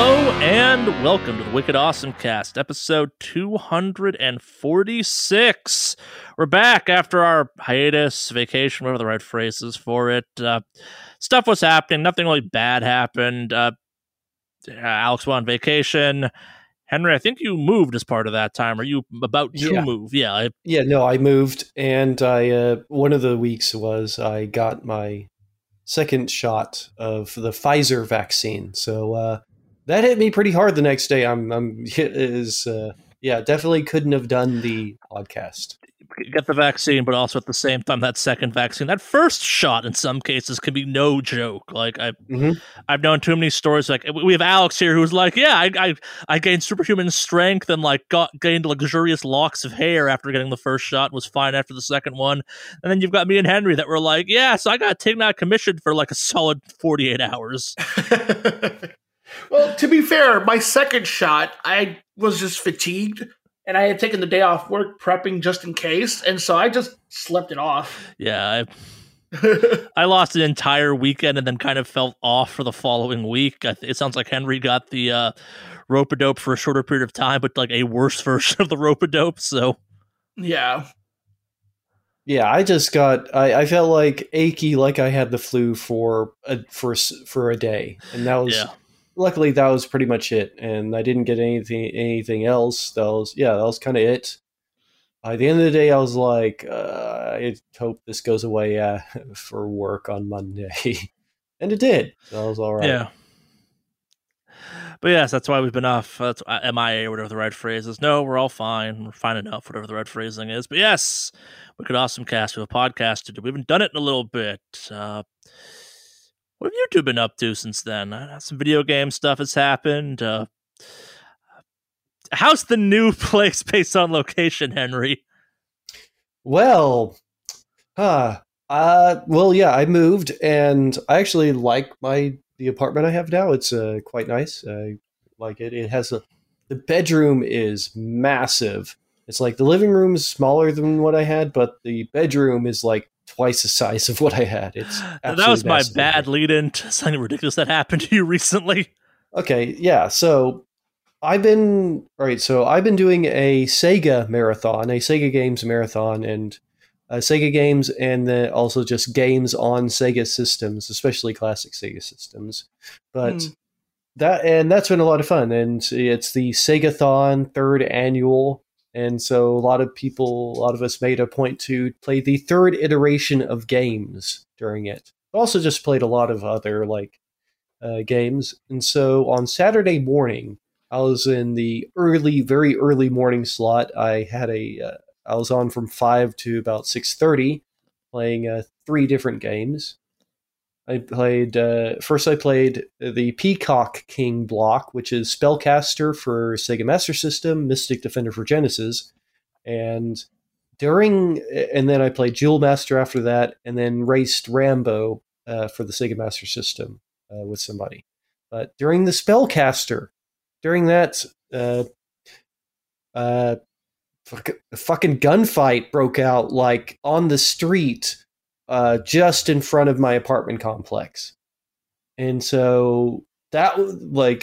Hello and welcome to the Wicked Awesome Cast, episode 246. We're back after our hiatus, vacation, whatever the right phrase is for it. Stuff was happening. Nothing really bad happened. Alex went on vacation. Henry, I think you moved as part of that time. Are you about to move? Yeah, I moved, and I one of the weeks was I got my second shot of the Pfizer vaccine. So that hit me pretty hard the next day. Yeah, definitely couldn't have done the podcast. Get the vaccine, but also at the same time, that second vaccine, that first shot in some cases can be no joke. Like I've known too many stories. Like we have Alex here who's like, yeah, I gained superhuman strength and like gained luxurious locks of hair after getting the first shot, was fine after the second one. And then you've got me and Henry that were like, yeah, so I got taken out of commission for like a solid 48 hours. Well, to be fair, my second shot, I was just fatigued. And I had taken the day off work prepping just in case, and so I just slept it off. Yeah, I lost an entire weekend and then kind of felt off for the following week. It sounds like Henry got the rope-a-dope for a shorter period of time, but like a worse version of the rope-a-dope, so... Yeah, I just got... I felt like achy, like I had the flu for a day, and that was... Yeah. Luckily, that was pretty much it, and I didn't get anything else. That was kind of it. At the end of the day, I was like, I hope this goes away for work on Monday, and it did. So I was all right. Yeah. But yes, that's why we've been off. That's MIA, or whatever the right phrase is. No, we're all fine. We're fine enough, whatever the right phrasing is. But yes, we could awesome cast with a podcast to do. We haven't done it in a little bit. What have you two been up to since then? Some video game stuff has happened. How's the new place based on location, Henry? Well, I moved, and I actually like the apartment I have now. It's quite nice. I like it. It has the bedroom is massive. It's like the living room is smaller than what I had, but the bedroom is like twice the size of what I had. It's that was my bad lead-in to something ridiculous that happened to you recently. Okay, yeah. So I've been doing a Sega marathon, a Sega games marathon, and Sega games, and then also just games on Sega systems, especially classic Sega systems. But that's been a lot of fun, and it's the Segathon 3rd annual. And so a lot of us made a point to play the third iteration of games during it. Also just played a lot of other games. And so on Saturday morning, I was in the very early morning slot. I had I was on from 5 to about 6:30 playing three different games. I played, first the Peacock King block, which is Spellcaster for Sega Master System, Mystic Defender for Genesis, and then I played Duel Master after that, and then raced Rambo for the Sega Master System with somebody. But during the Spellcaster, a fucking gunfight broke out, like, on the street, just in front of my apartment complex. And so that,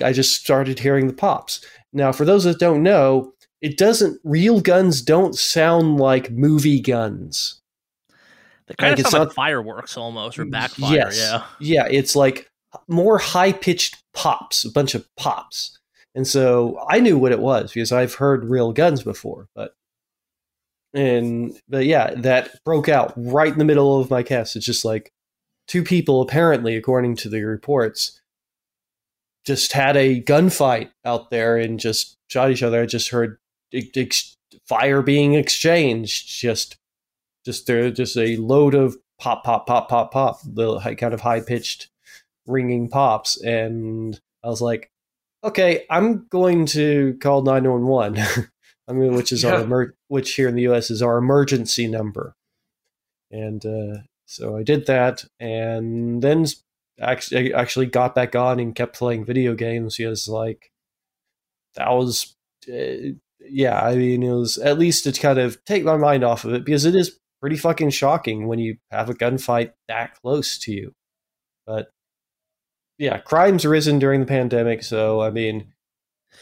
I just started hearing the pops. Now, for those that don't know, real guns don't sound like movie guns. They kind of sound like fireworks almost, or backfire, yes. Yeah. Yeah, it's like more high-pitched pops, a bunch of pops. And so I knew what it was, because I've heard real guns before, but that broke out right in the middle of my cast. It's just like two people, apparently, according to the reports, just had a gunfight out there and just shot each other. I just heard fire being exchanged. Just a load of pop, pop, pop, pop, pop. The kind of high pitched ringing pops, and I was like, okay, I'm going to call 911. I mean, which here in the U.S. is our emergency number. And so I did that, and then actually got back on and kept playing video games. Because it was at least to kind of take my mind off of it, because it is pretty fucking shocking when you have a gunfight that close to you. But yeah, crime's risen during the pandemic. So, I mean,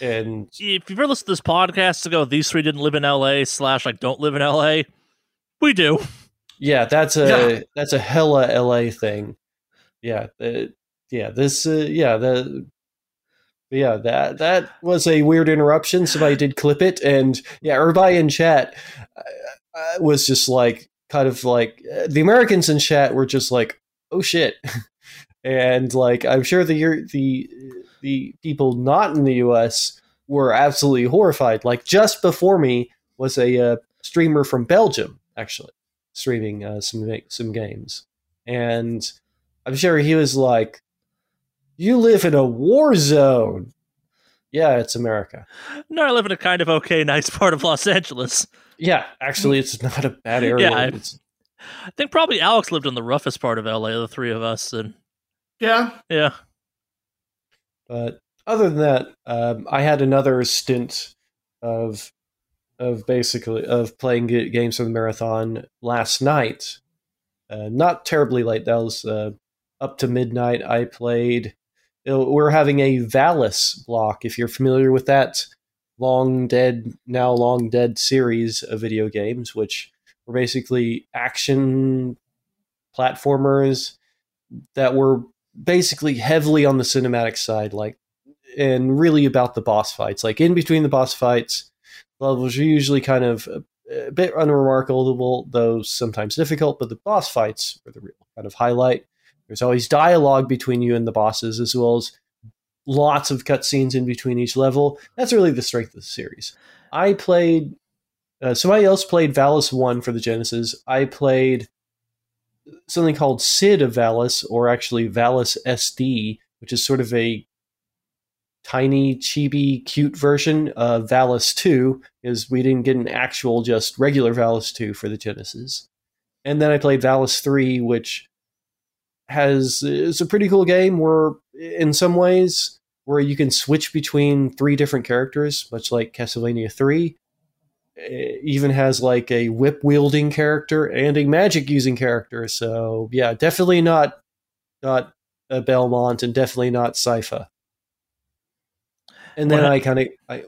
and if you've ever listened to this podcast to go, these three didn't live in LA / like don't live in LA. We do. Yeah. That's a hella LA thing. Yeah. That was a weird interruption. Somebody did clip it, and everybody in chat was just like, kind of like the Americans in chat were just like, oh shit, and like I'm sure the people not in the U.S. were absolutely horrified. Like just before me was a streamer from Belgium actually streaming some games, and I'm sure he was like, you live in a war zone. Yeah, it's America. No, I live in a kind of okay, nice part of Los Angeles. Yeah, actually, it's not a bad area. Yeah, I think probably Alex lived in the roughest part of LA, the three of us. And Yeah. But other than that, I had another stint of playing games from the marathon last night. Not terribly late. That was up to midnight. I played. We're having a Valis block, if you're familiar with that long dead series of video games, which were basically action platformers that were basically heavily on the cinematic side, like, and really about the boss fights. Like in between the boss fights, levels are usually kind of a bit unremarkable, though sometimes difficult, but the boss fights are the real kind of highlight. There's always dialogue between you and the bosses, as well as lots of cutscenes in between each level. That's really the strength of the series. I played... somebody else played Valis 1 for the Genesis. I played something called Sid of Valis, or actually Valis SD, which is sort of a tiny, chibi, cute version of Valis 2, because we didn't get an actual, just regular Valis 2 for the Genesis. And then I played Valis 3, which... it's a pretty cool game where, in some ways, where you can switch between three different characters, much like Castlevania 3. It even has like a whip-wielding character and a magic-using character. So, yeah, definitely not a Belmont and definitely not Sypha. And then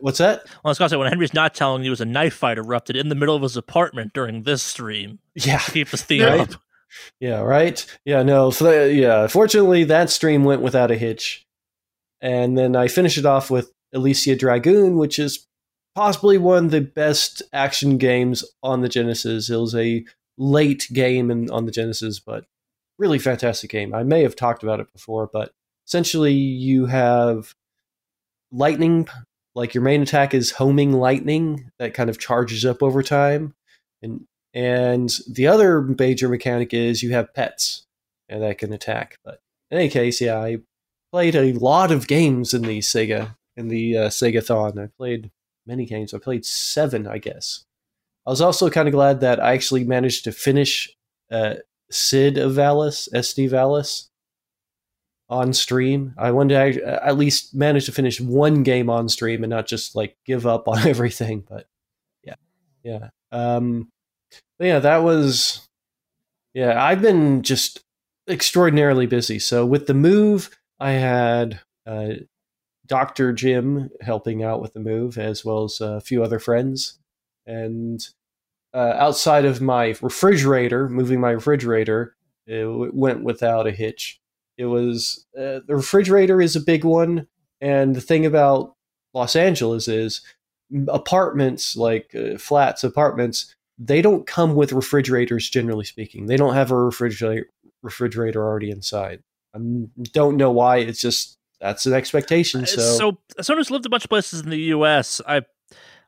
what's that? Well, I was going to say, when Henry's not telling you, it was a knife fight erupted in the middle of his apartment during this stream. Yeah. To keep his theme up. Yeah, right? Yeah, no. So fortunately, that stream went without a hitch. And then I finished it off with Elysia Dragoon, which is possibly one of the best action games on the Genesis. It was a late game on the Genesis, but really fantastic game. I may have talked about it before, but essentially you have lightning, like your main attack is homing lightning that kind of charges up over time. And the other major mechanic is you have pets and that can attack. But in any case, yeah, I played a lot of games in the Segathon. I played many games. I played 7, I guess. I was also kind of glad that I actually managed to finish Sid of Valis, SD Valis, on stream. I wanted to at least manage to finish one game on stream and not just like give up on everything. But yeah. I've been just extraordinarily busy. So with the move, I had Dr. Jim helping out with the move, as well as a few other friends. And outside of my refrigerator, moving my refrigerator, it went without a hitch. It was the refrigerator is a big one. And the thing about Los Angeles is apartments, like flats, apartments, they don't come with refrigerators, generally speaking. They don't have a refrigerator already inside. I don't know why. It's just that's an expectation. So someone who's lived a bunch of places in the U.S., I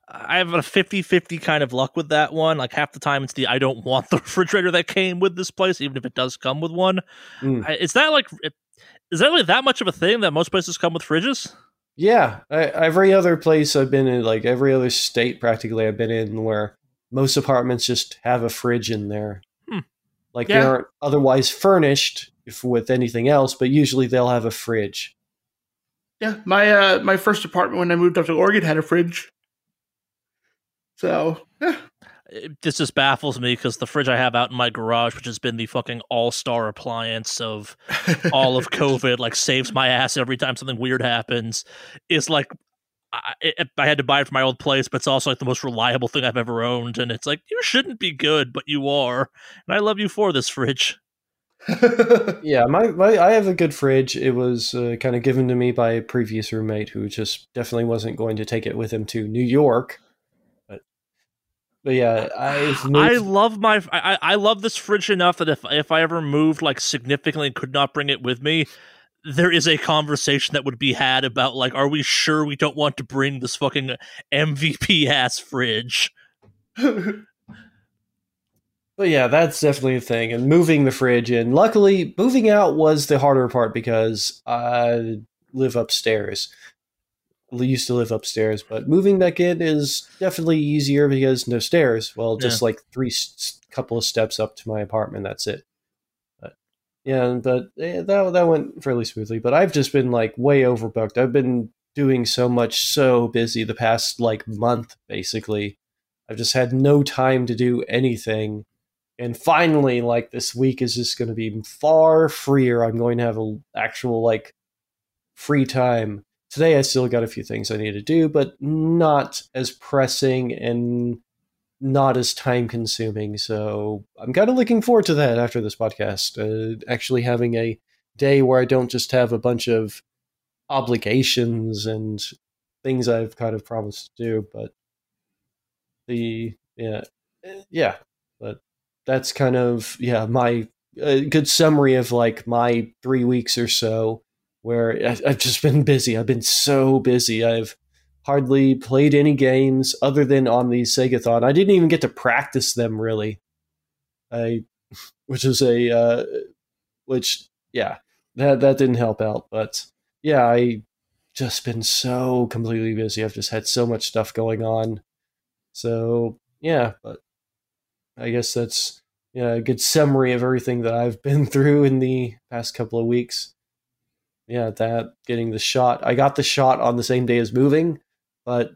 have a 50-50 kind of luck with that one. Like half the time it's I don't want the refrigerator that came with this place, even if it does come with one. Is that really that much of a thing that most places come with fridges? Yeah. Every other place I've been in, like every other state practically I've been in where most apartments just have a fridge in there. They aren't otherwise furnished with anything else, but usually they'll have a fridge. Yeah, my my first apartment when I moved up to Oregon had a fridge. So, yeah. This just baffles me because the fridge I have out in my garage, which has been the fucking all-star appliance of all of COVID, like saves my ass every time something weird happens. It's like I had to buy it from my old place, but it's also like the most reliable thing I've ever owned. And it's like, you shouldn't be good, but you are. And I love you for this fridge. Yeah, I have a good fridge. It was kind of given to me by a previous roommate who just definitely wasn't going to take it with him to New York. But yeah, I love this fridge enough that if I ever moved like significantly and could not bring it with me, there is a conversation that would be had about like, are we sure we don't want to bring this fucking MVP ass fridge? But yeah, that's definitely a thing. And moving the fridge in, luckily moving out was the harder part because I live upstairs. Used to live upstairs, but moving back in is definitely easier because no stairs. Well, just like couple of steps up to my apartment. That's it. But yeah, that went fairly smoothly. But I've just been like way overbooked. I've been doing so busy the past like month basically. I've just had no time to do anything. And finally, like this week is just going to be far freer. I'm going to have an actual like free time. Today, I still got a few things I need to do, but not as pressing and not as time-consuming. So I'm kind of looking forward to that after this podcast, actually having a day where I don't just have a bunch of obligations and things I've kind of promised to do. But but that's kind of my good summary of like my 3 weeks or so. Where I've just been busy. I've been so busy. I've hardly played any games other than on the Segathon. I didn't even get to practice them really. That didn't help out. But yeah, I just been so completely busy. I've just had so much stuff going on. So yeah, but I guess that's a good summary of everything that I've been through in the past couple of weeks. Yeah, that getting the shot. I got the shot on the same day as moving, but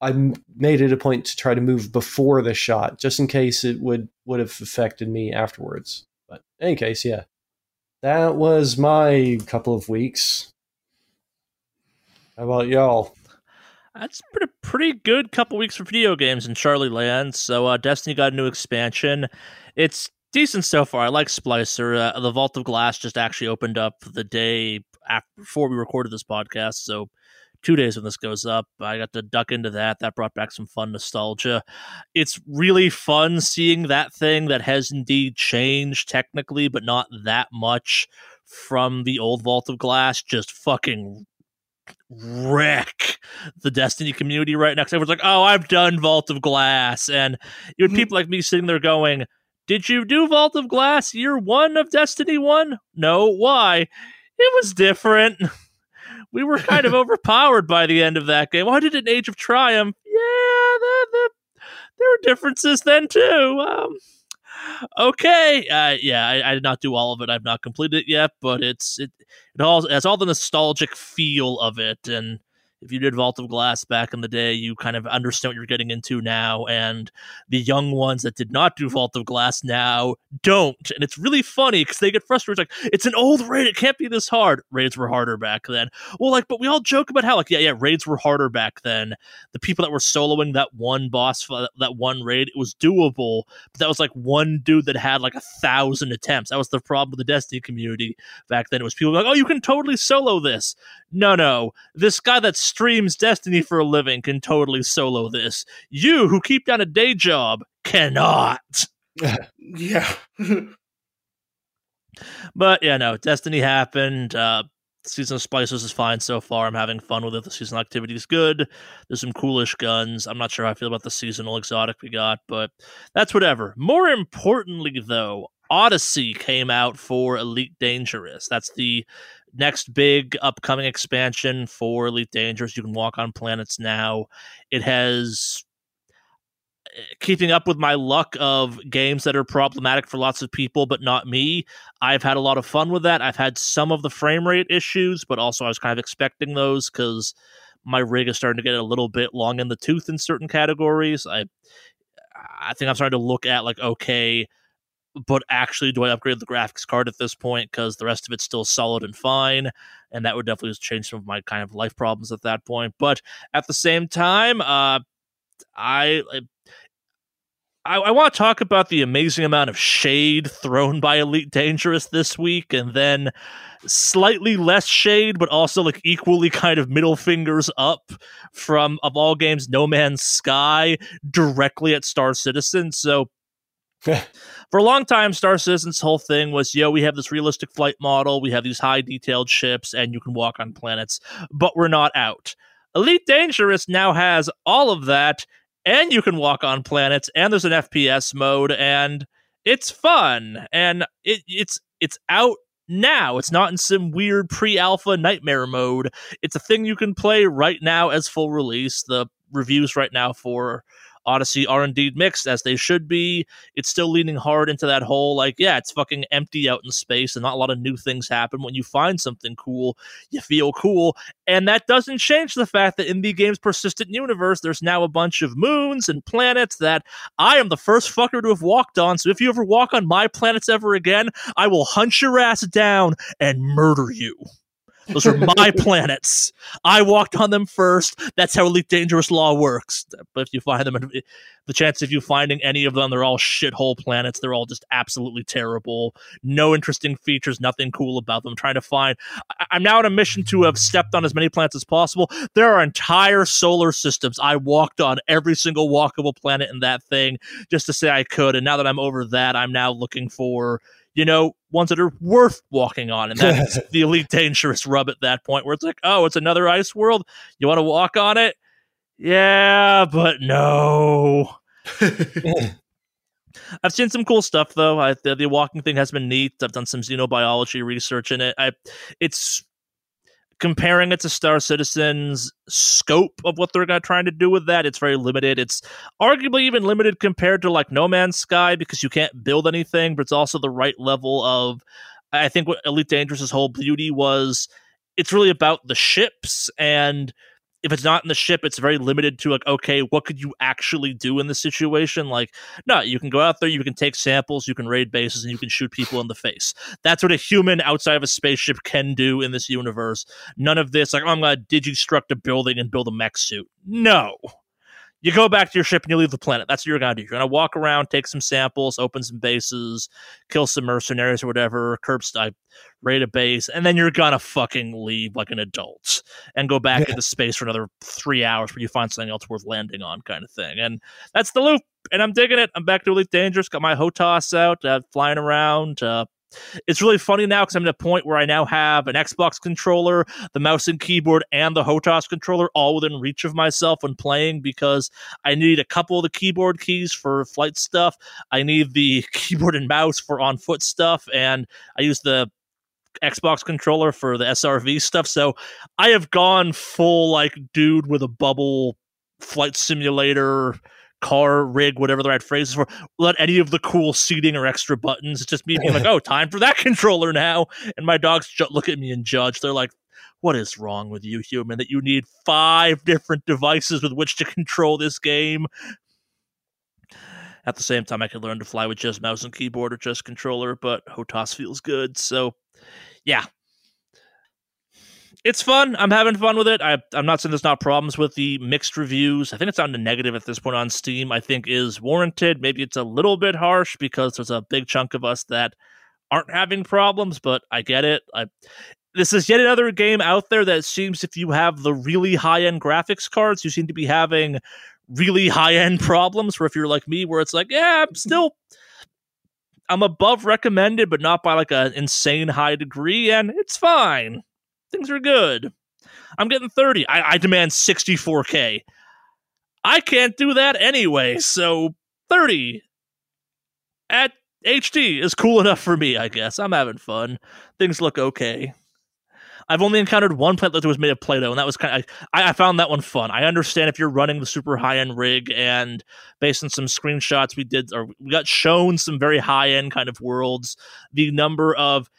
I made it a point to try to move before the shot, just in case it would have affected me afterwards. But in any case, yeah, that was my couple of weeks. How about y'all? That's a pretty good couple weeks for video games in Charlie Land. So Destiny got a new expansion. It's decent so far. I like Splicer. The Vault of Glass just actually opened up the day before we recorded this podcast, so 2 days when this goes up. I got to duck into that. That brought back some fun nostalgia. It's really fun seeing that thing that has indeed changed technically, but not that much from the old Vault of Glass, just fucking wreck the Destiny community right now. Because everyone's like, oh, I've done Vault of Glass. And you had people like me sitting there going, did you do Vault of Glass year one of Destiny 1? No, why? It was different. We were kind of overpowered by the end of that game. Well, I did an Age of Triumph. Yeah, there were differences then, too. Okay. I did not do all of it. I've not completed it yet, but it has all the nostalgic feel of it. And if you did Vault of Glass back in the day, you kind of understand what you're getting into now. And the young ones that did not do Vault of Glass now don't. And it's really funny because they get frustrated. It's like, it's an old raid. It can't be this hard. Raids were harder back then. Well, like, but we all joke about how, like, raids were harder back then. The people that were soloing that one boss, that one raid, it was doable. But that was like one dude that had like 1,000 attempts. That was the problem with the Destiny community back then. It was people like, oh, you can totally solo this. No. This guy that's streams Destiny for a living can totally solo this. You, who keep down a day job, cannot. Yeah. But, Destiny happened. Season of Splicers is fine so far. I'm having fun with it. The seasonal activity is good. There's some coolish guns. I'm not sure how I feel about the seasonal exotic we got, but that's whatever. More importantly, though, Odyssey came out for Elite Dangerous. That's the next big upcoming expansion for Elite Dangerous. You can walk on planets now. It has, keeping up with my luck of games that are problematic for lots of people, but not me, I've had a lot of fun with that. I've had some of the frame rate issues, but also I was kind of expecting those because my rig is starting to get a little bit long in the tooth in certain categories. I I think I'm starting to look at, like, okay, but actually, do I upgrade the graphics card at this point? Because the rest of it's still solid and fine, and that would definitely change some of my kind of life problems at that point. But at the same time, I want to talk about the amazing amount of shade thrown by Elite Dangerous this week, and then slightly less shade, but also like equally kind of middle fingers up from, of all games, No Man's Sky directly at Star Citizen. So for a long time, Star Citizen's whole thing was, yo, we have this realistic flight model, we have these high detailed ships, and you can walk on planets, but we're not out. Elite Dangerous now has all of that, and you can walk on planets, and there's an FPS mode, and it's fun, and it's out now. It's not in some weird pre-alpha nightmare mode. It's a thing you can play right now as full release. The reviews right now for Odyssey are indeed mixed, as they should be. It's still leaning hard into that whole, like, yeah, it's fucking empty out in space and not a lot of new things happen. When you find something cool, you feel cool. And that doesn't change the fact that in the game's persistent universe, there's now a bunch of moons and planets that I am the first fucker to have walked on. So if you ever walk on my planets ever again, I will hunt your ass down and murder you. Those are my planets. I walked on them first. That's how Elite Dangerous law works. But if you find them, the chance of you finding any of them, they're all shithole planets. They're all just absolutely terrible. No interesting features, nothing cool about them. Trying to find... I'm now on a mission to have stepped on as many planets as possible. There are entire solar systems I walked on, every single walkable planet in that thing, just to say I could. And now that I'm over that, I'm now looking for... you know, ones that are worth walking on. And that's the Elite Dangerous rub at that point, where it's like, oh, it's another ice world. You want to walk on it? Yeah, but no. I've seen some cool stuff, though. The walking thing has been neat. I've done some xenobiology research in it. It's comparing it to Star Citizen's scope of what they're trying to do with that, it's very limited. It's arguably even limited compared to, like, No Man's Sky, because you can't build anything, but it's also the right level of... I think what Elite Dangerous' whole beauty was, it's really about the ships, and if it's not in the ship, it's very limited to, like, okay, what could you actually do in this situation? Like, no, you can go out there, you can take samples, you can raid bases, and you can shoot people in the face. That's what a human outside of a spaceship can do in this universe. None of this, like, oh, I'm going to digistruct a building and build a mech suit. No. You go back to your ship and you leave the planet. That's what you're going to do. You're going to walk around, take some samples, open some bases, kill some mercenaries or whatever, raid a base, and then you're going to fucking leave like an adult and go back into space for another 3 hours where you find something else worth landing on, kind of thing. And that's the loop, and I'm digging it. I'm back to Elite Dangerous, got my HOTAS out, flying around. It's really funny now because I'm at a point where I now have an Xbox controller, the mouse and keyboard, and the HOTAS controller all within reach of myself when playing, because I need a couple of the keyboard keys for flight stuff. I need the keyboard and mouse for on-foot stuff, and I use the Xbox controller for the SRV stuff. So I have gone full, like, dude with a bubble flight simulator, car, rig, whatever the right phrase is for, without any of the cool seating or extra buttons. It's just me being like, oh, time for that controller now. And my dogs look at me and judge. They're like, what is wrong with you, human, that you need 5 different devices with which to control this game? At the same time, I could learn to fly with just mouse and keyboard or just controller, but HOTAS feels good. So, yeah. It's fun. I'm having fun with it. I'm not saying there's not problems with the mixed reviews. I think it's on the negative at this point on Steam, I think, is warranted. Maybe it's a little bit harsh because there's a big chunk of us that aren't having problems, but I get it. This is yet another game out there that seems, if you have the really high-end graphics cards, you seem to be having really high-end problems, where if you're like me, where it's like, yeah, I'm above recommended, but not by like an insane high degree, and it's fine. Things are good. I'm getting 30. I demand 64K. I can't do that anyway, so 30 at HD is cool enough for me, I guess. I'm having fun. Things look okay. I've only encountered one planet that was made of Play-Doh, and that was kind of... I found that one fun. I understand if you're running the super high-end rig, and based on some screenshots we got shown some very high-end kind of worlds, the number of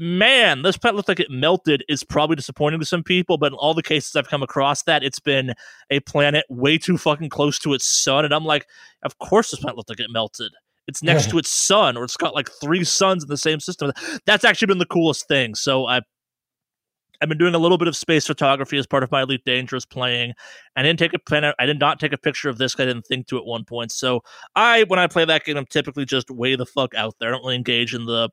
man, this pet looks like it melted is probably disappointing to some people, but in all the cases I've come across that, it's been a planet way too fucking close to its sun, and I'm like, of course this plant looked like it melted. It's next to its sun, or it's got like three suns in the same system. That's actually been the coolest thing. So I've been doing a little bit of space photography as part of my Elite Dangerous playing. I did not take a picture of this because I didn't think to at one point. So when I play that game, I'm typically just way the fuck out there. I don't really engage in the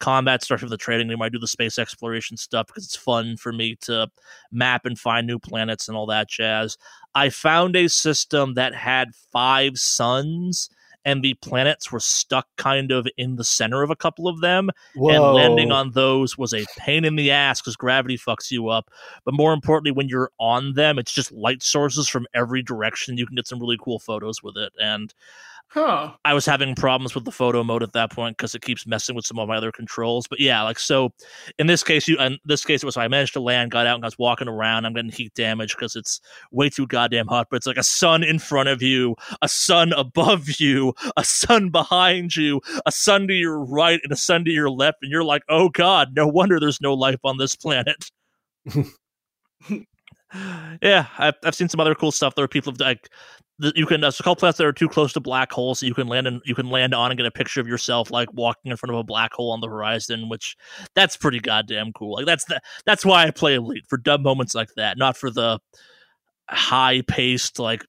combat stuff of the trading game. I do the space exploration stuff because it's fun for me to map and find new planets and all that jazz. I found a system that had 5 suns, and the planets were stuck kind of in the center of a couple of them. Whoa. And landing on those was a pain in the ass because gravity fucks you up. But more importantly, when you're on them, it's just light sources from every direction. You can get some really cool photos with it. And I was having problems with the photo mode at that point because it keeps messing with some of my other controls. But yeah, like, so in this case, I managed to land, got out, and I was walking around. I'm getting heat damage because it's way too goddamn hot, but it's like a sun in front of you, a sun above you, a sun behind you, a sun to your right, and a sun to your left, and you're like, oh god, no wonder there's no life on this planet. Yeah, I've seen some other cool stuff. There are people like you can skull planets that are too close to black holes, so you can land on and get a picture of yourself like walking in front of a black hole on the horizon, which that's pretty goddamn cool. Like that's why I play Elite, for dumb moments like that, not for the high paced like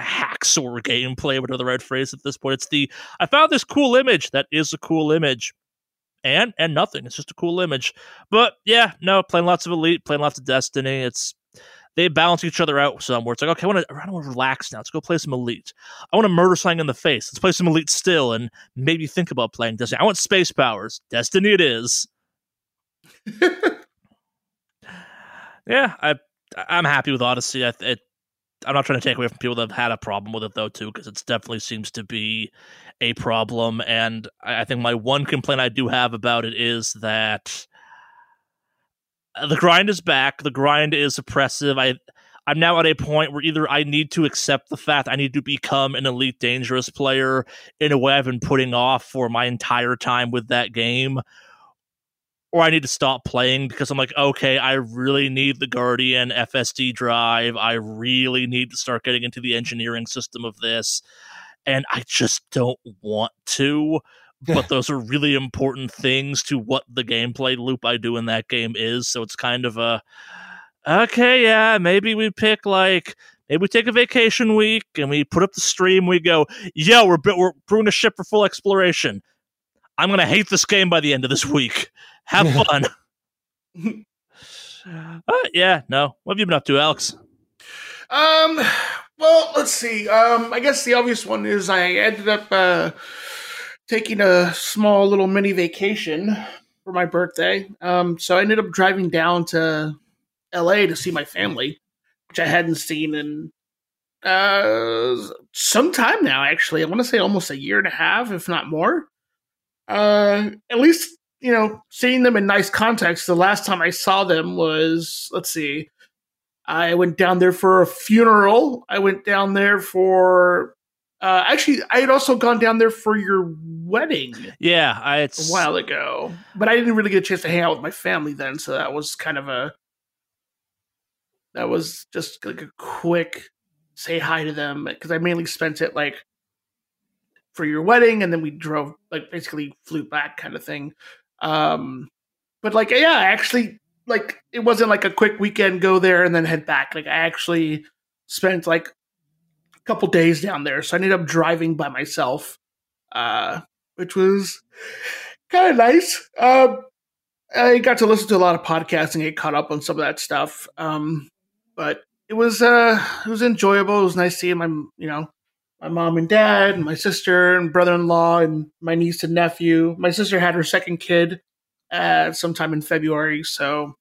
hacksaw gameplay, whatever the right phrase at this point. It's the I found this cool image that is a cool image. And nothing. It's just a cool image. But yeah, no, playing lots of Elite, playing lots of Destiny. They balance each other out somewhere. It's like, okay, I want to relax now. Let's go play some Elite. I want to murder something in the face. Let's play some Elite still and maybe think about playing Destiny. I want space powers. Destiny it is. Yeah, I'm happy with Odyssey. I'm not trying to take away from people that have had a problem with it, though, too, because it definitely seems to be a problem. And I think my one complaint I do have about it is that the grind is back. The grind is oppressive. I'm now at a point where either I need to accept the fact I need to become an Elite Dangerous player in a way I've been putting off for my entire time with that game, or I need to stop playing because I'm like, okay, I really need the Guardian FSD drive. I really need to start getting into the engineering system of this. And I just don't want to. But those are really important things to what the gameplay loop I do in that game is. So it's kind of okay, yeah, maybe we take a vacation week and we put up the stream. We go, yeah, we're brewing a ship for full exploration. I'm going to hate this game by the end of this week. Have fun. Yeah, no. What have you been up to, Alex? Well, let's see. I guess the obvious one is I ended up taking a small little mini vacation for my birthday. So I ended up driving down to LA to see my family, which I hadn't seen in some time now, actually. I want to say almost a year and a half, if not more. At least, you know, seeing them in nice context. The last time I saw them was, I went down there for a funeral. I went down there for, I had also gone down there for your wedding. Yeah. A while ago, but I didn't really get a chance to hang out with my family then. So that was that was just like a quick say hi to them. 'Cause I mainly spent it like for your wedding, and then we drove, like, basically flew back kind of thing. But, like, yeah, actually, like, it wasn't, like, a quick weekend, go there, and then head back. Like, I actually spent, like, a couple days down there, so I ended up driving by myself, which was kind of nice. I got to listen to a lot of podcasts and get caught up on some of that stuff. But it was enjoyable. It was nice seeing my mom and dad and my sister and brother-in-law and my niece and nephew. My sister had her second kid sometime in February. So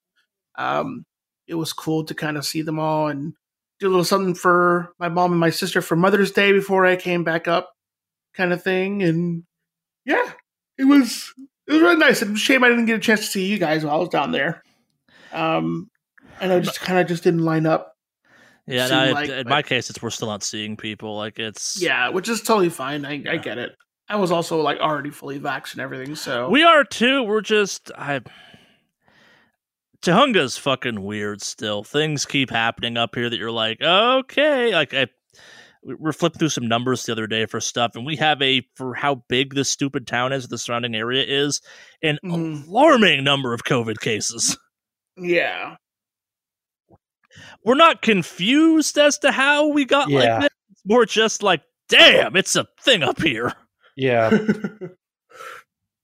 it was cool to kind of see them all and do a little something for my mom and my sister for Mother's Day before I came back up, kind of thing. And yeah, it was really nice. It's a shame I didn't get a chance to see you guys while I was down there. And I just didn't line up. Yeah, my case, we're still not seeing people. Like, yeah, which is totally fine. I get it. I was also like already fully vaxxed and everything. So we are too. We're just Tahunga's fucking weird still. Things keep happening up here that you're like, okay. Like we're flipping through some numbers the other day for stuff, and we have for how big this stupid town is, the surrounding area is, an alarming number of COVID cases. Yeah. We're not confused as to how we got like this. It's more just like, damn, it's a thing up here. Yeah.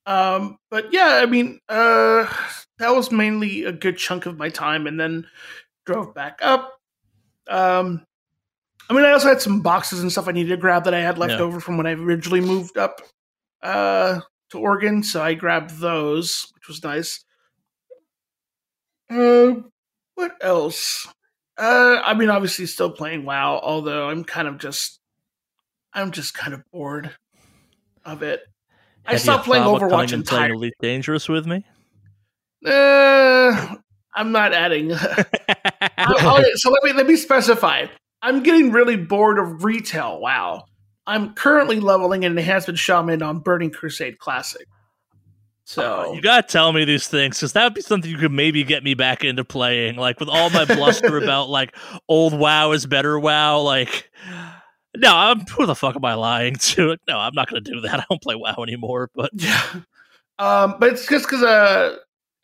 But yeah, I mean, that was mainly a good chunk of my time, and then drove back up. I mean, I also had some boxes and stuff I needed to grab that I had left over from when I originally moved up to Oregon, so I grabbed those, which was nice. What else? I mean, obviously still playing WoW, although I'm just kind of bored of it. Have I stopped playing Overwatch entirely. Elite Dangerous with me? I'm not adding. So let me specify. I'm getting really bored of retail WoW. I'm currently leveling an enhancement shaman on Burning Crusade Classic. So you gotta tell me these things, because that would be something you could maybe get me back into playing. Like with all my bluster about like old WoW is better WoW. Like, no, who the fuck am I lying to? No, I'm not going to do that. I don't play WoW anymore. But yeah, but it's just because I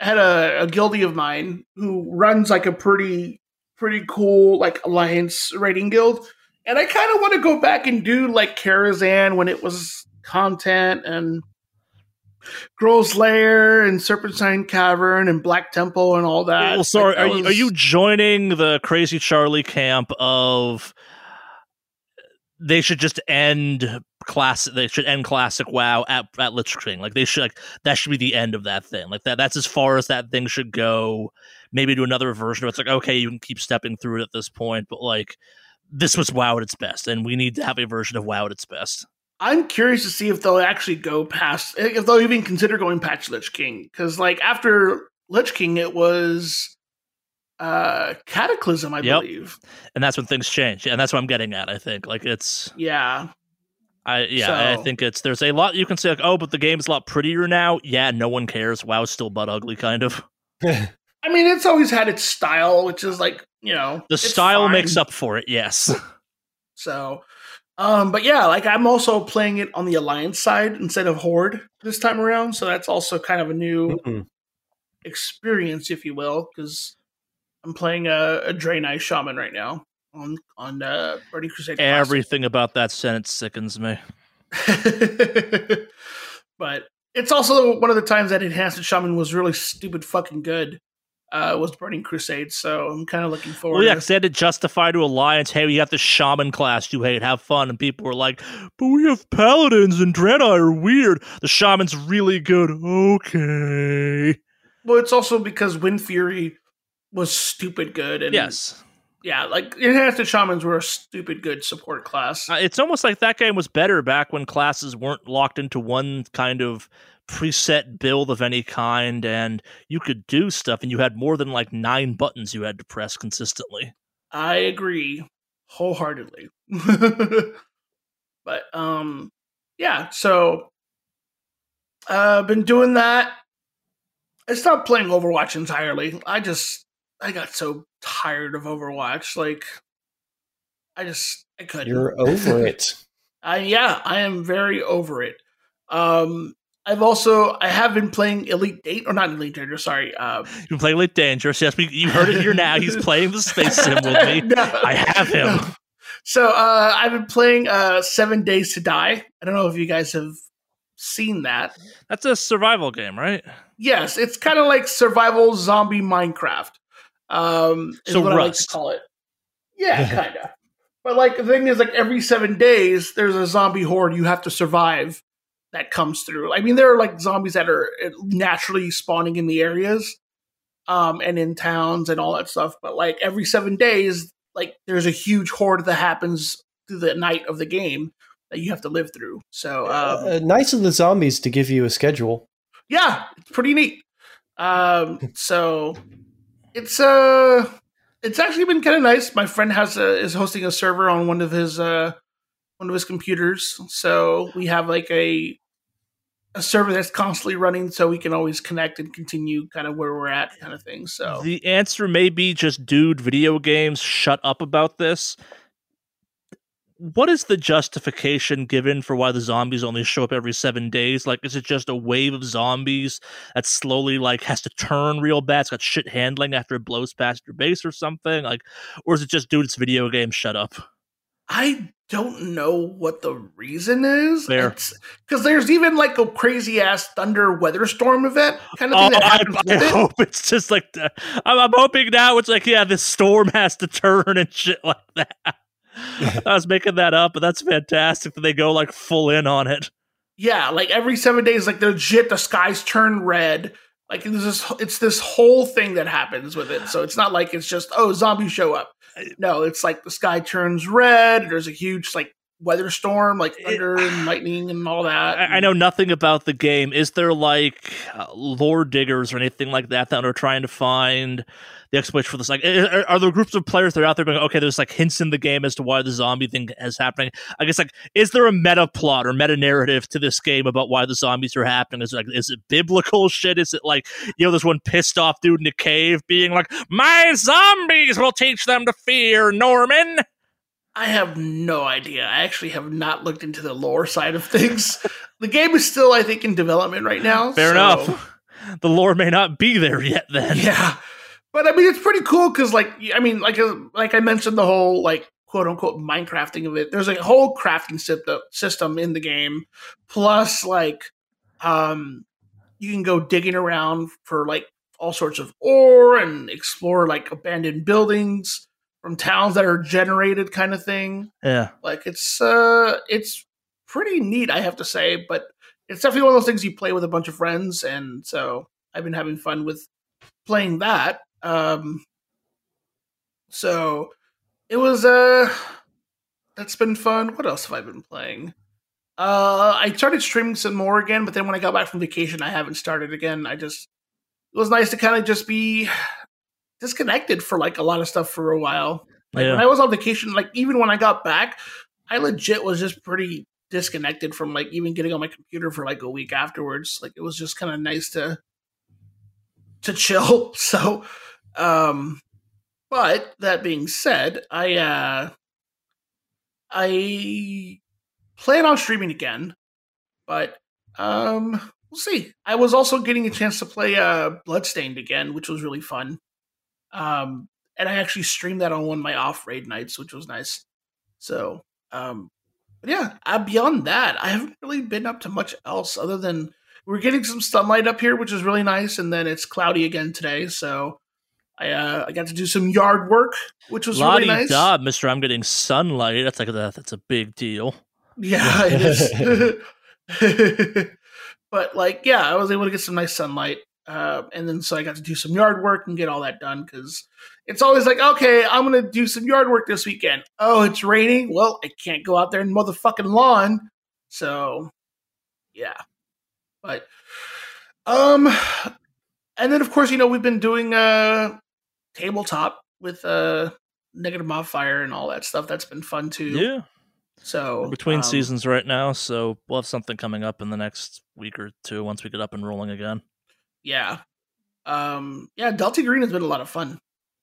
had a guildie of mine who runs like a pretty cool like alliance raiding guild, and I kind of want to go back and do like Karazhan when it was content, and Girl's Lair and Serpentine Cavern and Black Temple and all that. Well, sorry, like, are you joining the Crazy Charlie camp of? They should just end classic. They should end classic WoW at Lich King. Like they should. Like that should be the end of that thing. Like that's as far as that thing should go. Maybe do another version of it. It's like, okay, you can keep stepping through it at this point, but like this was WoW at its best, and we need to have a version of WoW at its best. I'm curious to see if they'll actually go past. If they'll even consider going past Lich King, because like after Lich King, it was. Cataclysm, I believe, and that's when things change, and that's what I'm getting at. I think like it's I think it's there's a lot you can say like, oh, but the game's a lot prettier now. Yeah, no one cares. WoW's still butt ugly, kind of. I mean, it's always had its style, which is like the style makes up for it. Yes. So, but yeah, like I'm also playing it on the Alliance side instead of Horde this time around, so that's also kind of a new experience, if you will, because. I'm playing a Draenei Shaman right now on Burning Crusade. Everything Classic. About that sentence sickens me. But it's also one of the times that Enhanced Shaman was really stupid fucking good was Burning Crusade, so I'm kind of looking forward to it. Well, yeah, because they had to justify to Alliance, hey, we got this Shaman class you hate, have fun. And people were like, but we have Paladins and Draenei are weird. The Shaman's really good. Okay. Well, it's also because Wind Fury... was stupid good. And yes. Yeah, like, Enhanced Shamans were a stupid good support class. It's almost like that game was better back when classes weren't locked into one kind of preset build of any kind, and you could do stuff, and you had more than, like, 9 buttons you had to press consistently. I agree. Wholeheartedly. But, yeah, so... I've been doing that. I stopped playing Overwatch entirely. I got so tired of Overwatch. Like, I couldn't. You're over it. I am very over it. I have been playing You've been playing Elite Dangerous. Yes, you heard it here now. He's playing the space sim with me. No, I have him. No. So I've been playing 7 Days to Die. I don't know if you guys have seen that. That's a survival game, right? Yes, it's kind of like survival zombie Minecraft. Is what I like to call it. Yeah, kind of. But like the thing is, like every 7 days, there's a zombie horde you have to survive that comes through. I mean, there are like zombies that are naturally spawning in the areas, and in towns and all that stuff. But like every 7 days, like there's a huge horde that happens through the night of the game that you have to live through. So nice of the zombies to give you a schedule. Yeah, it's pretty neat. So. It's actually been kind of nice. My friend is hosting a server on one of his computers, so we have like a a server that's constantly running so we can always connect and continue kind of where we're at kind of thing. So the answer may be just, dude, video games, shut up about this. What is the justification given for why the zombies only show up every 7 days? Like, is it just a wave of zombies that slowly, like, has to turn real bad? It's got shit handling after it blows past your base or something? Like, or is it just, dude, it's video game, shut up? I don't know what the reason is. Because there's even like a crazy ass thunder weather storm event kind of thing. I hope it's just like, I'm hoping now it's like, yeah, this storm has to turn and shit like that. I was making that up, but that's fantastic that they go like full in on it. Yeah, like every 7 days, like legit, the skies turn red. Like it's this whole thing that happens with it. So it's not like it's just, oh, zombies show up. No, it's like the sky turns red. There's a huge like weather storm, like thunder and lightning and all that. I know nothing about the game. Is there like lore diggers or anything like that that are trying to find the exploits for this? Like, are there groups of players that are out there going, okay, there's like hints in the game as to why the zombie thing is happening? I guess, like, is there a meta plot or meta narrative to this game about why the zombies are happening? Is it biblical shit? Is it like, you know, there's one pissed off dude in a cave being like, my zombies will teach them to fear, Norman? I have no idea. I actually have not looked into the lore side of things. The game is still, I think, in development right now. Fair enough. The lore may not be there yet then. Yeah. But, I mean, it's pretty cool because, like, I mean, like I mentioned, the whole, like, quote-unquote Minecrafting of it. There's a whole crafting system in the game. Plus, like, you can go digging around for, like, all sorts of ore and explore, like, abandoned buildings from towns that are generated kind of thing. Yeah. Like, it's pretty neat, I have to say. But it's definitely one of those things you play with a bunch of friends. And so I've been having fun with playing that. So it was that's been fun. What else have I been playing? I started streaming some more again, but then when I got back from vacation, I haven't started again. It was nice to kind of just be disconnected for like a lot of stuff for a while. Like, when I was on vacation, like even when I got back, I legit was just pretty disconnected from like even getting on my computer for like a week afterwards. Like it was just kind of nice to chill. So, but that being said, I plan on streaming again, but, we'll see. I was also getting a chance to play, Bloodstained again, which was really fun. And I actually streamed that on one of my off raid nights, which was nice. So, but yeah, beyond that, I haven't really been up to much else other than we're getting some sunlight up here, which is really nice, and then it's cloudy again today, so I got to do some yard work, which was really nice. Job, Mr. I'm getting sunlight. That's like that's a big deal. Yeah, it is. But like, yeah, I was able to get some nice sunlight, and then so I got to do some yard work and get all that done, because it's always like, okay, I'm going to do some yard work this weekend. Oh, it's raining? Well, I can't go out there and motherfucking lawn. So, yeah. But, and then of course, you know, we've been doing tabletop with Negative Modifier and all that stuff. That's been fun too. Yeah. So we're between seasons right now, so we'll have something coming up in the next week or two once we get up and rolling again. Yeah. Yeah. Delta Green has been a lot of fun,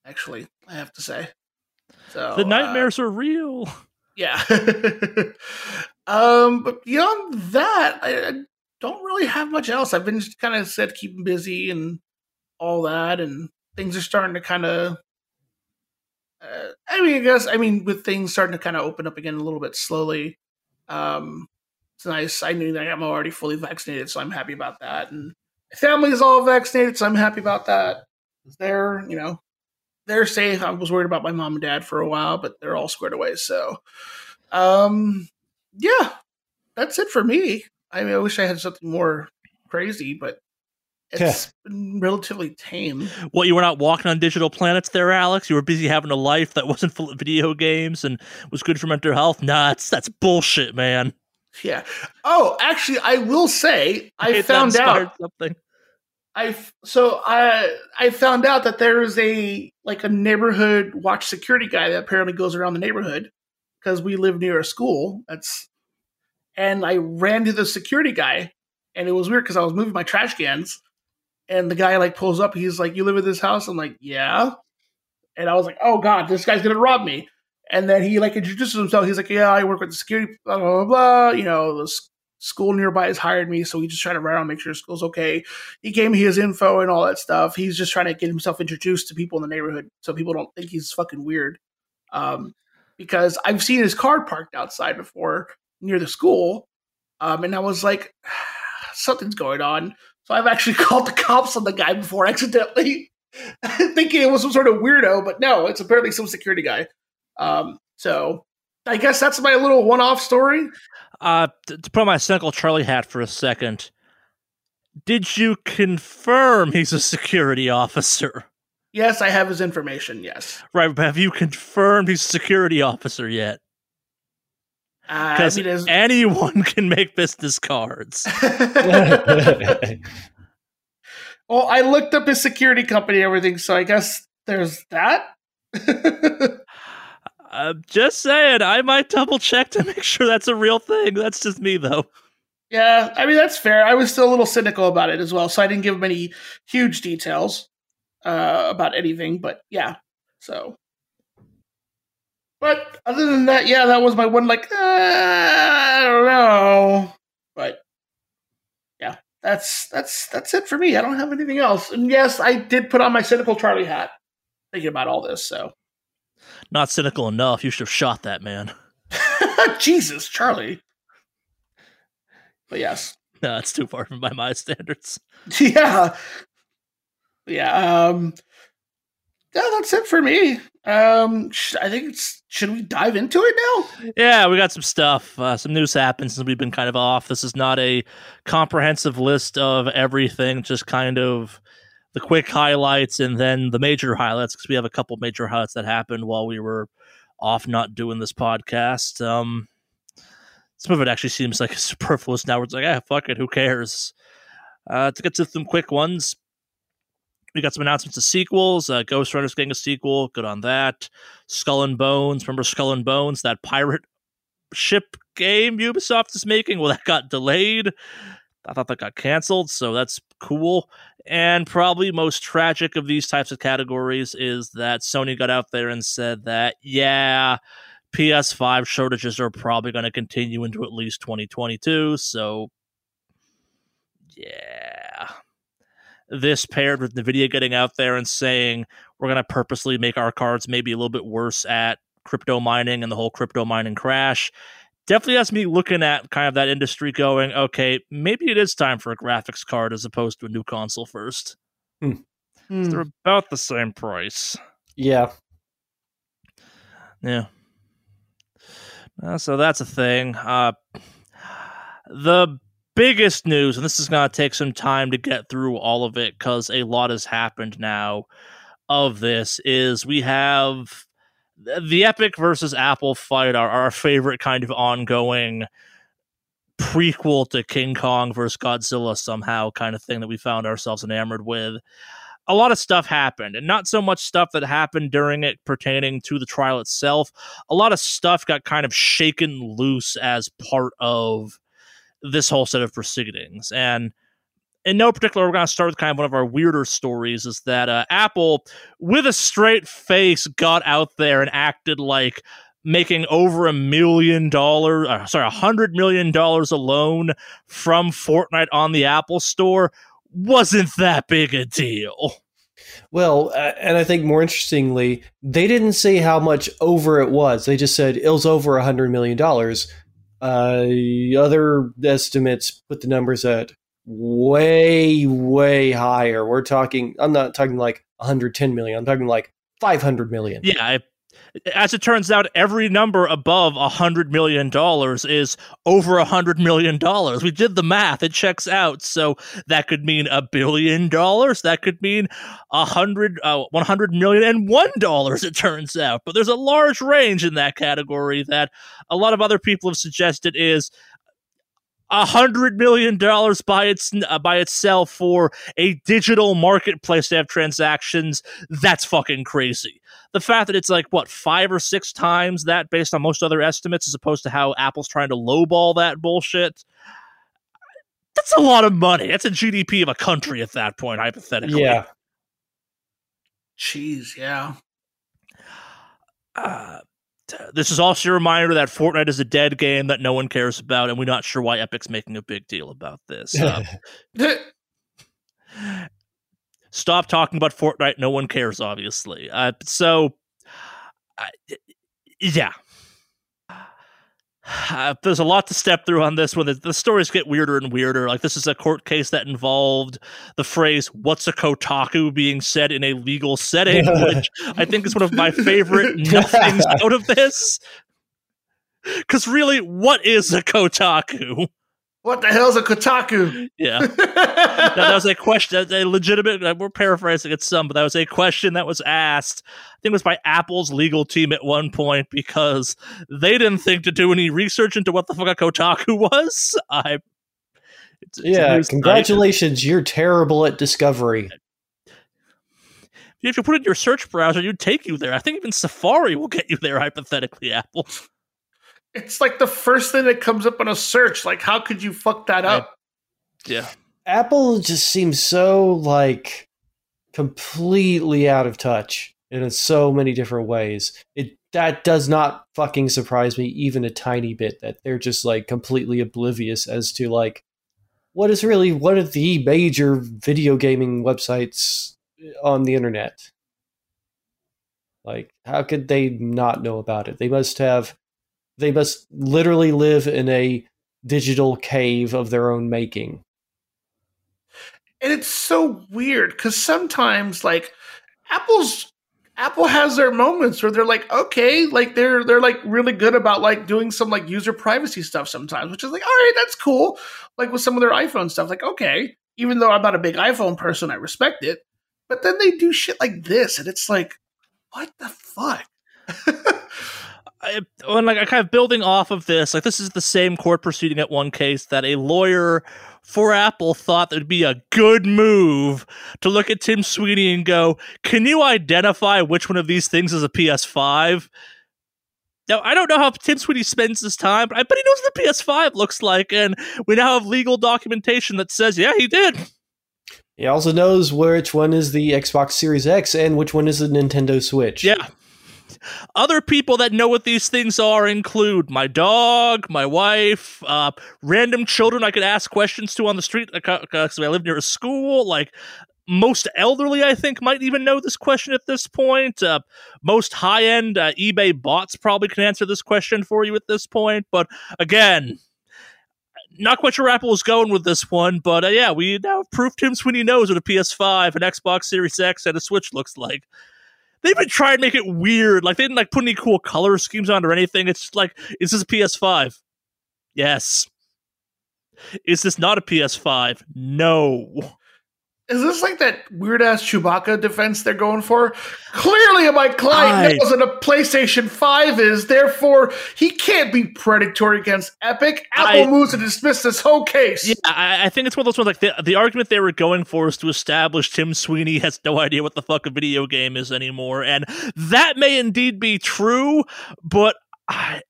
actually. I have to say. So the nightmares are real. Yeah. But beyond that, I don't really have much else. I've been kind of keeping busy and all that, and things are starting to kind of, with things starting to kind of open up again a little bit slowly. It's nice. I mean, I'm already fully vaccinated, so I'm happy about that. And my family is all vaccinated, so I'm happy about that. They're safe. I was worried about my mom and dad for a while, but they're all squared away. So, yeah, that's it for me. I mean, I wish I had something more crazy, but it's been relatively tame. Well, you were not walking on digital planets there, Alex? You were busy having a life that wasn't full of video games and was good for mental health? Nah, that's bullshit, man. Yeah. Oh, actually, I will say, I found out something. I found out that there is a neighborhood watch security guy that apparently goes around the neighborhood, because we live near a school. And I ran to the security guy, And it was weird because I was moving my trash cans and the guy like pulls up. He's like, you live in this house? I'm like, yeah. And I was like, oh God, this guy's going to rob me. And then he like introduces himself. He's like, yeah, I work with the security, blah, blah, blah. You know, the school nearby has hired me. So we just try to run around, make sure school's okay. He gave me his info and all that stuff. He's just trying to get himself introduced to people in the neighborhood so people don't think he's fucking weird. Because I've seen his car parked outside before near the school. And I was like, something's going on. So I've actually called the cops on the guy before accidentally, thinking it was some sort of weirdo, but no, it's apparently some security guy. So I guess that's my little one-off story. To put on my cynical Charlie hat for a second, did you confirm he's a security officer? Yes, I have his information, yes. Right, but have you confirmed he's a security officer yet? Because I mean, anyone can make business cards. Well, I looked up his security company and everything, so I guess there's that. I'm just saying, I might double check to make sure that's a real thing. That's just me, though. Yeah, I mean, that's fair. I was still a little cynical about it as well, so I didn't give him any huge details about anything, but yeah, so... But other than that, yeah, that was my one, like, I don't know. But, yeah, that's it for me. I don't have anything else. And yes, I did put on my cynical Charlie hat thinking about all this, so. Not cynical enough. You should have shot that man. Jesus, Charlie. But yes. No, it's too far from by my standards. Yeah. Yeah, yeah, that's it for me. I think it's... Should we dive into it now? Yeah, we got some stuff. Some news happened since we've been kind of off. This is not a comprehensive list of everything, just kind of the quick highlights and then the major highlights, because we have a couple major highlights that happened while we were off not doing this podcast. Some of it actually seems like it's superfluous now. It's like, ah, fuck it, who cares? To get to some quick ones, we got some announcements of sequels. Ghost Runner's getting a sequel. Good on that. Skull and Bones. Remember Skull and Bones, that pirate ship game Ubisoft is making? Well, that got delayed. I thought that got canceled, so that's cool. And probably most tragic of these types of categories is that Sony got out there and said that, yeah, PS5 shortages are probably going to continue into at least 2022, so yeah... This paired with NVIDIA getting out there and saying, we're going to purposely make our cards maybe a little bit worse at crypto mining and the whole crypto mining crash, definitely has me looking at kind of that industry going, okay, maybe it is time for a graphics card as opposed to a new console first. They're about the same price. Yeah. Yeah. So that's a thing. The biggest news, and this is going to take some time to get through all of it because a lot has happened now of this, is we have the Epic versus Apple fight, our favorite kind of ongoing prequel to King Kong versus Godzilla somehow kind of thing that we found ourselves enamored with. A lot of stuff happened, and not so much stuff that happened during it pertaining to the trial itself. A lot of stuff got kind of shaken loose as part of this whole set of proceedings. And in no particular, we're going to start with kind of one of our weirder stories, is that Apple, with a straight face, got out there and acted like making over $100 million alone from Fortnite on the Apple Store wasn't that big a deal. Well, and I think more interestingly, they didn't say how much over it was. They just said it was over $100 million. Other estimates put the numbers at way, way higher. We're talking, I'm not talking like 110 million. I'm talking like 500 million. Yeah. As it turns out, every number above $100 million is over $100 million. We did the math. It checks out. So that could mean $1 billion. That could mean $100 million and $1, it turns out. But there's a large range in that category that a lot of other people have suggested is $100 million by itself for a digital marketplace to have transactions. That's fucking crazy. The fact that it's like, what, 5 or 6 times that based on most other estimates, as opposed to how Apple's trying to lowball that bullshit. That's a lot of money. That's a GDP of a country at that point, hypothetically. Yeah. Jeez, yeah. This is also a reminder that Fortnite is a dead game that no one cares about, and we're not sure why Epic's making a big deal about this. Stop talking about Fortnite. No one cares, obviously. Yeah. There's a lot to step through on this one. The stories get weirder and weirder. Like, this is a court case that involved the phrase "What's a Kotaku" being said in a legal setting, which I think is one of my favorite nothings out of this. Because really, what is a Kotaku? What the hell's a Kotaku? Yeah. That was a question, a legitimate, we're paraphrasing at some, but that was a question that was asked, I think it was by Apple's legal team at one point, because they didn't think to do any research into what the fuck a Kotaku was. Congratulations, you're terrible at discovery. If you put it in your search browser, you'd take you there. I think even Safari will get you there, hypothetically, Apple. It's like the first thing that comes up on a search. Like, how could you fuck that up? Yeah. Apple just seems so, like, completely out of touch and in so many different ways. That does not fucking surprise me even a tiny bit, that they're just, like, completely oblivious as to, like, what is really one of the major video gaming websites on the internet. Like, how could they not know about it? They must literally live in a digital cave of their own making. And it's so weird because sometimes, like, Apple has their moments where they're like, okay, like they're like really good about like doing some like user privacy stuff sometimes, which is like, all right, that's cool. Like with some of their iPhone stuff, like, okay, even though I'm not a big iPhone person, I respect it. But then they do shit like this, and it's like, what the fuck? I kind of building off of this, like this is the same court proceeding at one case that a lawyer for Apple thought it'd be a good move to look at Tim Sweeney and go, can you identify which one of these things is a PS5? Now, I don't know how Tim Sweeney spends his time, but I bet he knows what the PS5 looks like, and we now have legal documentation that says, yeah, he did. He also knows which one is the Xbox Series X and which one is the Nintendo Switch. Yeah. Other people that know what these things are include my dog, my wife, random children I could ask questions to on the street because I live near a school. Like, most elderly, I think, might even know this question at this point. Most high-end eBay bots probably can answer this question for you at this point. But again, not quite sure where Apple is going with this one. But yeah, we now have proof Tim Sweeney knows what a PS5, an Xbox Series X, and a Switch looks like. They even tried to make it weird. Like, they didn't, like, put any cool color schemes on or anything. It's just like, is this a PS5? Yes. Is this not a PS5? No. Is this like that weird-ass Chewbacca defense they're going for? Clearly, my client knows what a PlayStation 5 is. Therefore, he can't be predatory against Epic. Apple moves to dismiss this whole case. Yeah, I think it's one of those ones, like, the argument they were going for is to establish Tim Sweeney has no idea what the fuck a video game is anymore. And that may indeed be true, but I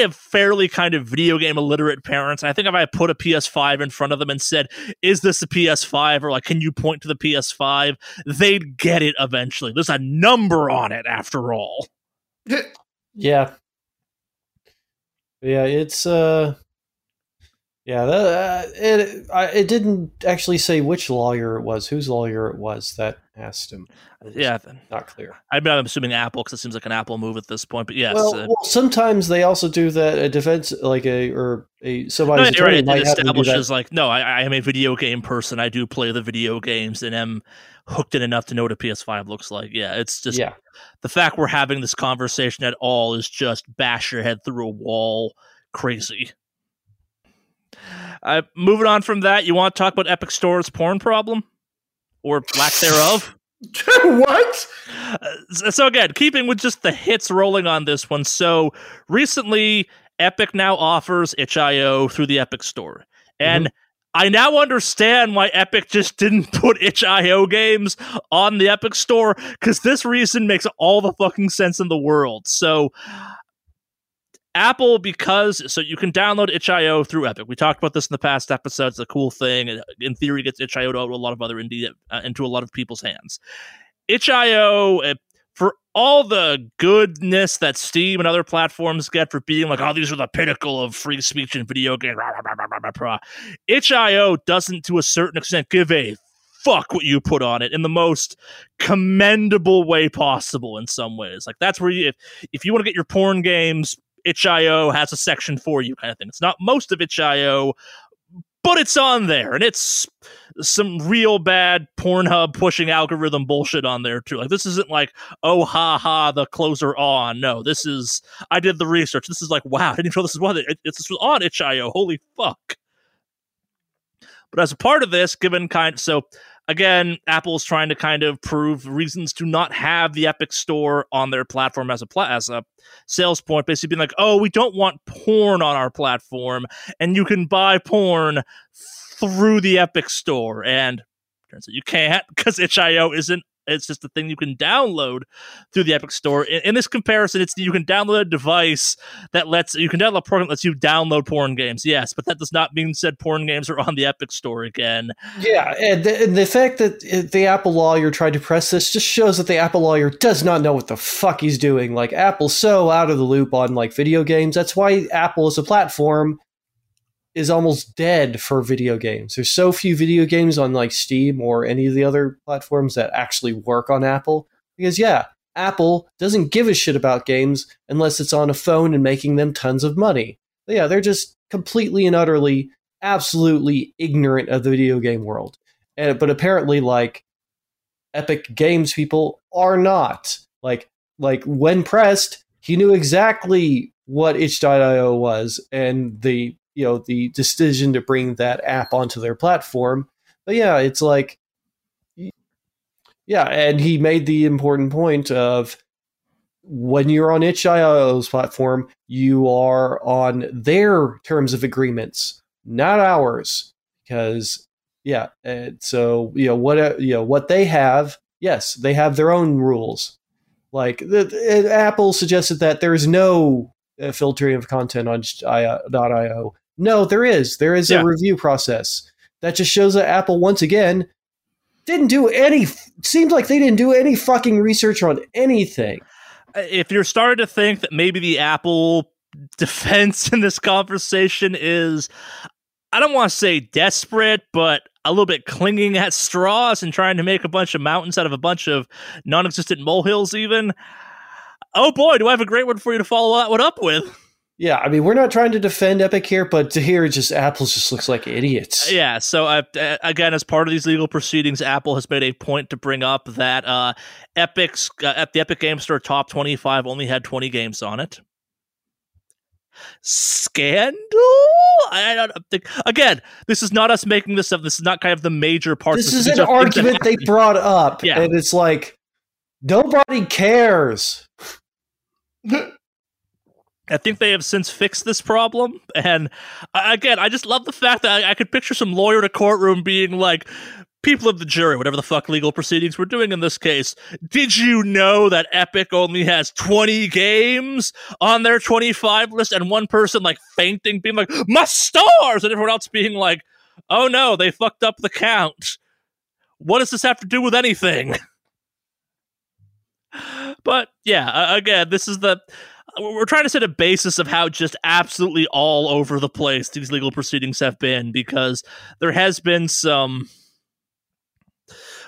have fairly kind of video game illiterate parents. I think if I put a PS5 in front of them and said, is this a PS5? Or like, can you point to the PS5? They'd get it eventually. There's a number on it after all. Yeah. Yeah, it's... it didn't actually say which lawyer it was, whose lawyer it was that asked him. Yeah, not clear. I mean, I'm assuming Apple because it seems like an Apple move at this point. But yes, well, sometimes they also do that. A defense, like somebody's attorney might have to do that. It establishes like, no, I am a video game person. I do play the video games and am hooked in enough to know what a PS5 looks like. Yeah, it's just the fact we're having this conversation at all is just bash your head through a wall, crazy. Moving on from that, you want to talk about Epic Store's porn problem? Or lack thereof? What? So again, keeping with just the hits rolling on this one. So recently, Epic now offers itch.io through the Epic Store. And I now understand why Epic just didn't put itch.io games on the Epic Store, because this reason makes all the fucking sense in the world. So... Apple, because so you can download itch.io through Epic. We talked about this in the past episode. It's a cool thing. It, in theory, gets itch.io to a lot of other indie into a lot of people's hands. Itch.io, for all the goodness that Steam and other platforms get for being like, oh, these are the pinnacle of free speech and video game, itch.io doesn't, to a certain extent, give a fuck what you put on it in the most commendable way possible in some ways. Like, that's where you, if you want to get your porn games, itch.io has a section for you kind of thing. It's not most of itch.io, but it's on there, and it's some real bad Pornhub pushing algorithm bullshit on there too. Like, this isn't like, oh, ha ha, the clothes are on. No, this is, I did the research. This is like, wow, I didn't know this is what this was on itch.io. Holy fuck. But as a part of this, given kind, so again, Apple's trying to kind of prove reasons to not have the Epic Store on their platform as a sales point, basically being like, oh, we don't want porn on our platform, and you can buy porn through the Epic Store. And turns out you can't, because itch.io isn't, it's just a thing you can download through the Epic Store. In this comparison, it's you can download a device that lets you can download a program that lets you download porn games. Yes, but that does not mean said porn games are on the Epic Store again. Yeah, and the fact that the Apple lawyer tried to press this just shows that the Apple lawyer does not know what the fuck he's doing. Like, Apple's so out of the loop on like video games. That's why Apple as a platform is almost dead for video games. There's so few video games on like Steam or any of the other platforms that actually work on Apple. Because yeah, Apple doesn't give a shit about games unless it's on a phone and making them tons of money. But yeah, they're just completely and utterly, absolutely ignorant of the video game world. But apparently like Epic Games people are not. Like when pressed, he knew exactly what itch.io was and the decision to bring that app onto their platform. But yeah, it's like, yeah. And he made the important point of when you're on itch.io's platform, you are on their terms of agreements, not ours. Because yeah. And so, what they have, yes, they have their own rules. Like Apple suggested that there is no filtering of content on itch.io. No, there is. There is a review process. That just shows that Apple, once again, seems like they didn't do any fucking research on anything. If you're starting to think that maybe the Apple defense in this conversation is, I don't want to say desperate, but a little bit clinging at straws and trying to make a bunch of mountains out of a bunch of non-existent molehills even, oh boy, do I have a great one for you to follow that one up with. Yeah, I mean, we're not trying to defend Epic here, but Apple just looks like idiots. Yeah, so again, as part of these legal proceedings, Apple has made a point to bring up that Epic's at the Epic Game Store top 25 only had 20 games on it. Scandal? I don't think. Again, this is not us making this up. This is not kind of the major part. This is an argument they brought up, yeah. And it's like nobody cares. I think they have since fixed this problem. And again, I just love the fact that I could picture some lawyer in a courtroom being like, people of the jury, whatever the fuck legal proceedings we're doing in this case, did you know that Epic only has 20 games on their 25 list? And one person like fainting, being like, my stars! And everyone else being like, oh no, they fucked up the count. What does this have to do with anything? But yeah, again, this is the... We're trying to set a basis of how just absolutely all over the place these legal proceedings have been, because there has been some,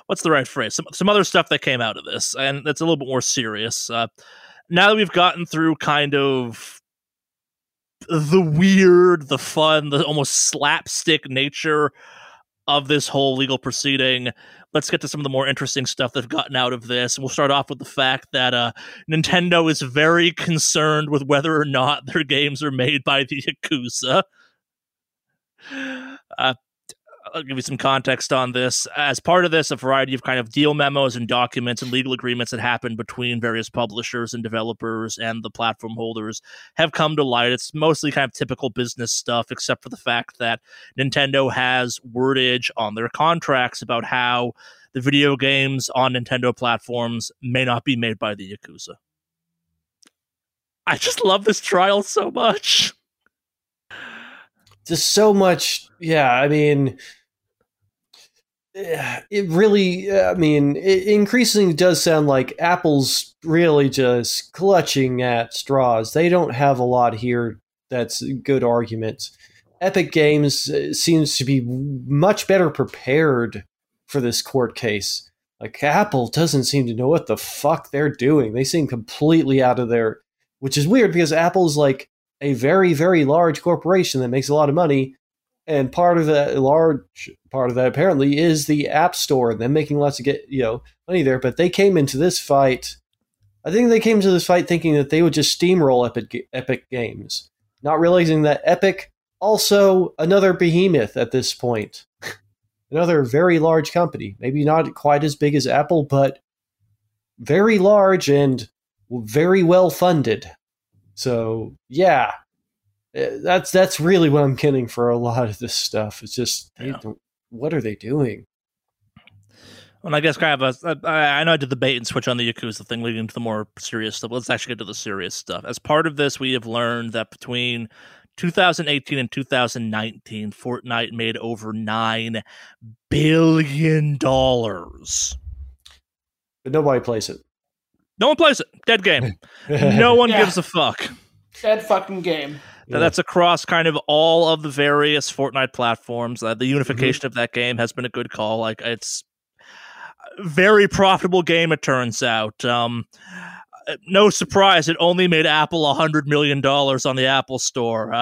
what's the right phrase? Some other stuff that came out of this, and that's a little bit more serious. Now that we've gotten through kind of the weird, the fun, the almost slapstick nature of this whole legal proceeding, let's get to some of the more interesting stuff they've gotten out of this. And we'll start off with the fact that Nintendo is very concerned with whether or not their games are made by the Yakuza. I'll give you some context on this. As part of this, a variety of kind of deal memos and documents and legal agreements that happened between various publishers and developers and the platform holders have come to light. It's mostly kind of typical business stuff, except for the fact that Nintendo has wordage on their contracts about how the video games on Nintendo platforms may not be made by the Yakuza. I just love this trial so much. Just so much. Yeah, I mean, it really, I mean, it increasingly does sound like Apple's really just clutching at straws. They don't have a lot here that's good arguments. Epic Games seems to be much better prepared for this court case. Like, Apple doesn't seem to know what the fuck they're doing. They seem completely out of their, which is weird because Apple's like a very, very large corporation that makes a lot of money. And part of that, a large part of that apparently is the App Store and them making lots of money there. But they came into this fight, I think they came to this fight thinking that they would just steamroll Epic Games, not realizing that Epic, also another behemoth at this point, another very large company, maybe not quite as big as Apple, but very large and very well funded. So yeah, that's really what I'm getting for a lot of this stuff. It's just, what are they doing? Well, I guess I know I did the bait and switch on the Yakuza thing leading to the more serious stuff. Let's actually get to the serious stuff. As part of this, we have learned that between 2018 and 2019, Fortnite made over $9 billion. But nobody plays it. No one plays it. Dead game. No one gives a fuck. Dead fucking game. Now, that's across kind of all of the various Fortnite platforms. The unification of that game has been a good call. Like, it's a very profitable game, it turns out. No surprise, it only made Apple $100 million on the Apple Store.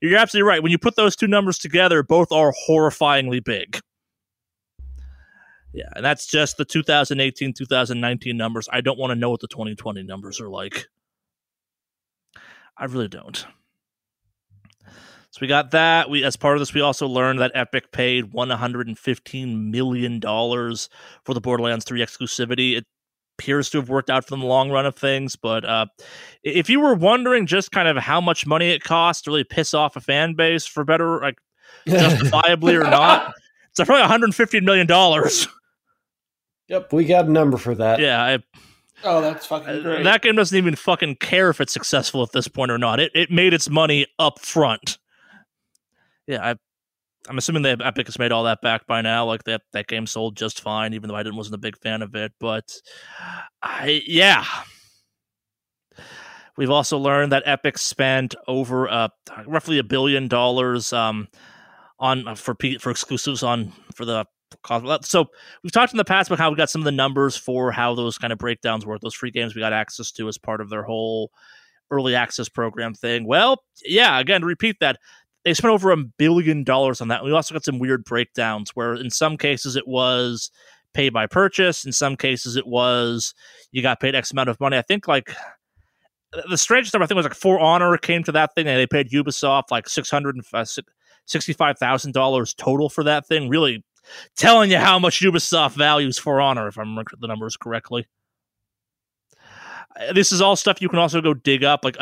You're absolutely right. When you put those two numbers together, both are horrifyingly big. Yeah, and that's just the 2018, 2019 numbers. I don't want to know what the 2020 numbers are like. I really don't. So we got that. As part of this, we also learned that Epic paid $115 million for the Borderlands 3 exclusivity. It appears to have worked out for them in the long run of things, but if you were wondering just kind of how much money it costs to really piss off a fan base for better, like, justifiably or not, it's probably $115 million. Yep, we got a number for that. Yeah. Oh, that's fucking great. That game doesn't even fucking care if it's successful at this point or not. It made its money up front. Yeah, I'm assuming Epic has made all that back by now. Like, that game sold just fine, even though I wasn't a big fan of it. But, we've also learned that Epic spent over roughly $1 billion for exclusives for the. So we've talked in the past about how we got some of the numbers for how those kind of breakdowns work, those free games we got access to as part of their whole early access program thing. Well, yeah, again, to repeat that, they spent over $1 billion on that. We also got some weird breakdowns where in some cases it was pay by purchase. In some cases it was you got paid X amount of money. I think like the strangest number, I think, was like For Honor came to that thing and they paid Ubisoft like $665,000 total for that thing. Really telling you how much Ubisoft values For Honor, if I remember the numbers correctly. This is all stuff you can also go dig up. Like,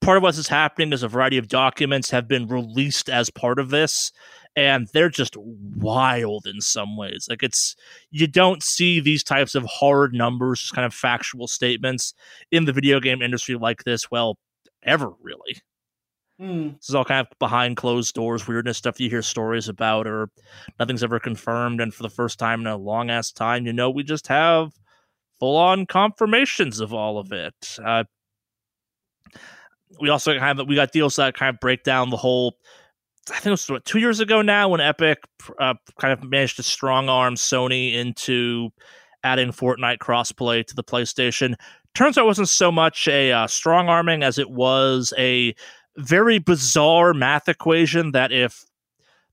part of what is happening is a variety of documents have been released as part of this, and they're just wild in some ways. Like, you don't see these types of hard numbers, just kind of factual statements in the video game industry like this, well, ever, really. This is all kind of behind closed doors weirdness, stuff you hear stories about or nothing's ever confirmed, and for the first time in a long ass time, we just have full-on confirmations of all of it. We also have we got deals that kind of break down the whole, I think it was 2 years ago now, when Epic kind of managed to strong arm Sony into adding Fortnite crossplay to the PlayStation. Turns out it wasn't so much a strong arming as it was a very bizarre math equation that if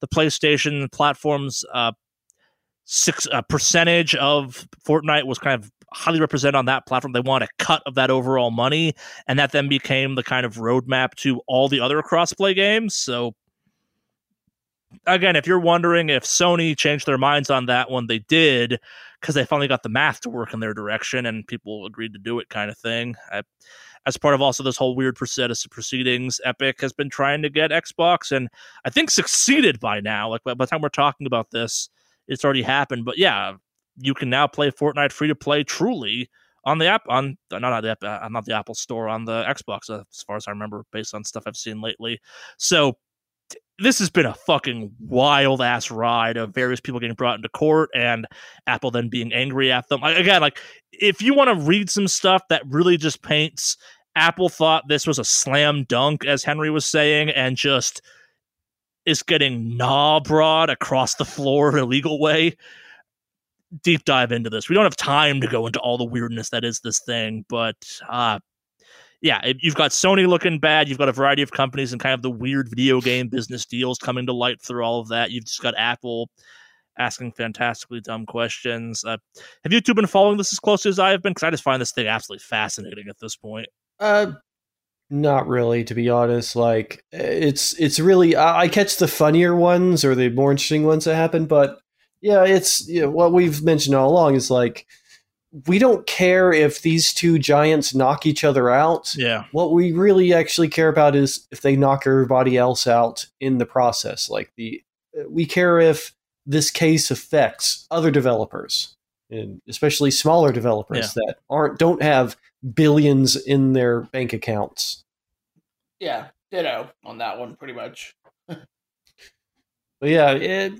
the PlayStation platform's percentage of Fortnite was kind of highly represented on that platform, they want a cut of that overall money, and that then became the kind of roadmap to all the other crossplay games. So again, if you're wondering if Sony changed their minds on that one, they did, because they finally got the math to work in their direction and people agreed to do it, kind of thing. As part of also this whole weird proceedings, Epic has been trying to get Xbox, and I think succeeded by now. Like, by the time we're talking about this, it's already happened. But yeah, you can now play Fortnite free to play truly on the app, on not the Apple Store, on the Xbox, as far as I remember, based on stuff I've seen lately. So this has been a fucking wild ass ride of various people getting brought into court and Apple then being angry at them. Again, like, if you want to read some stuff that really just paints Apple thought this was a slam dunk, as Henry was saying, and just is getting gnawed across the floor in a legal way, deep dive into this. We don't have time to go into all the weirdness that is this thing, but yeah, you've got Sony looking bad. You've got a variety of companies and kind of the weird video game business deals coming to light through all of that. You've just got Apple asking fantastically dumb questions. Have you two been following this as closely as I have been? Because I just find this thing absolutely fascinating at this point. Not really, to be honest. Like, it's really, I catch the funnier ones or the more interesting ones that happen. But yeah, it's, you know, what we've mentioned all along is like, we don't care if these two giants knock each other out. Yeah. What we really actually care about is if they knock everybody else out in the process. Like, we care if this case affects other developers, and especially smaller developers that don't have billions in their bank accounts. Yeah. Ditto on that one, pretty much. But yeah.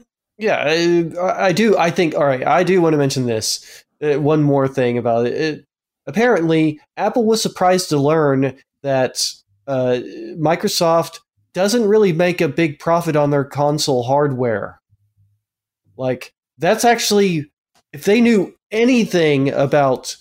I do want to mention this. One more thing about it. Apparently, Apple was surprised to learn that Microsoft doesn't really make a big profit on their console hardware. Like, that's actually, if they knew anything about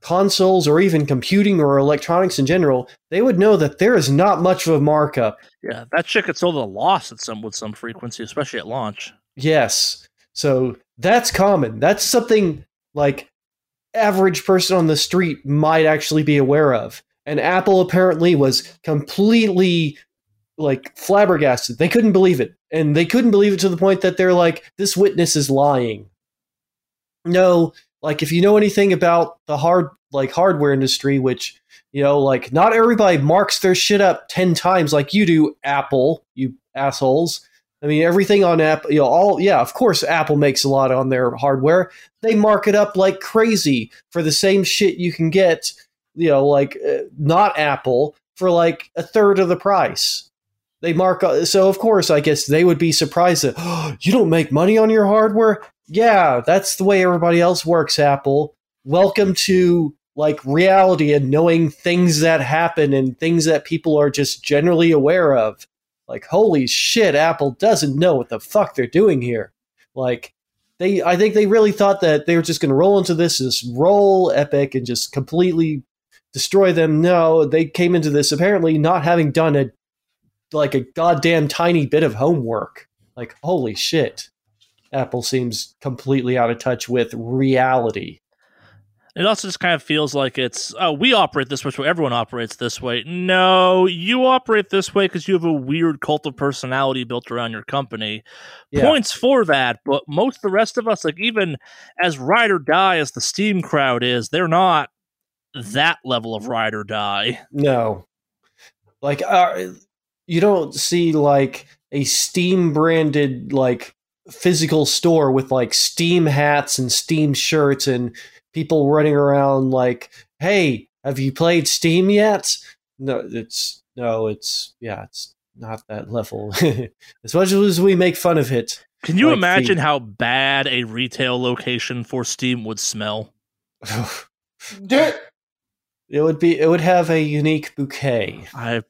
consoles or even computing or electronics in general, they would know that there is not much of a markup. Yeah, that shit gets sold at a loss with some frequency, especially at launch. Yes. So that's common. That's something like average person on the street might actually be aware of. And Apple apparently was completely like flabbergasted. They couldn't believe it. And they couldn't believe it to the point that they're like, this witness is lying. No, like, if you know anything about the hardware industry, which, you know, like, not everybody marks their shit up 10 times like you do, Apple, you assholes. I mean, everything on Apple, you know, of course, Apple makes a lot on their hardware. They mark it up like crazy for the same shit you can get, you know, like, not Apple, for like a third of the price. They mark up. So, of course, I guess they would be surprised that, oh, you don't make money on your hardware? Yeah, that's the way everybody else works, Apple. Welcome to, like, reality and knowing things that happen and things that people are just generally aware of. Like, holy shit, Apple doesn't know what the fuck they're doing here. Like, I think they really thought that they were just going to roll into this Epic and just completely destroy them. No, they came into this apparently not having done a goddamn tiny bit of homework. Like, holy shit. Apple seems completely out of touch with reality. It also just kind of feels like it's, oh, we operate this way, so everyone operates this way. No, you operate this way because you have a weird cult of personality built around your company. Yeah. Points for that, but most of the rest of us, like, even as ride or die as the Steam crowd is, they're not that level of ride or die. No. Like, you don't see, like, a Steam-branded, like, physical store with, like, Steam hats and Steam shirts and people running around like, hey, have you played Steam yet? No, it's not that level. As much as we make fun of it. Can you imagine how bad a retail location for Steam would smell? It would have a unique bouquet. A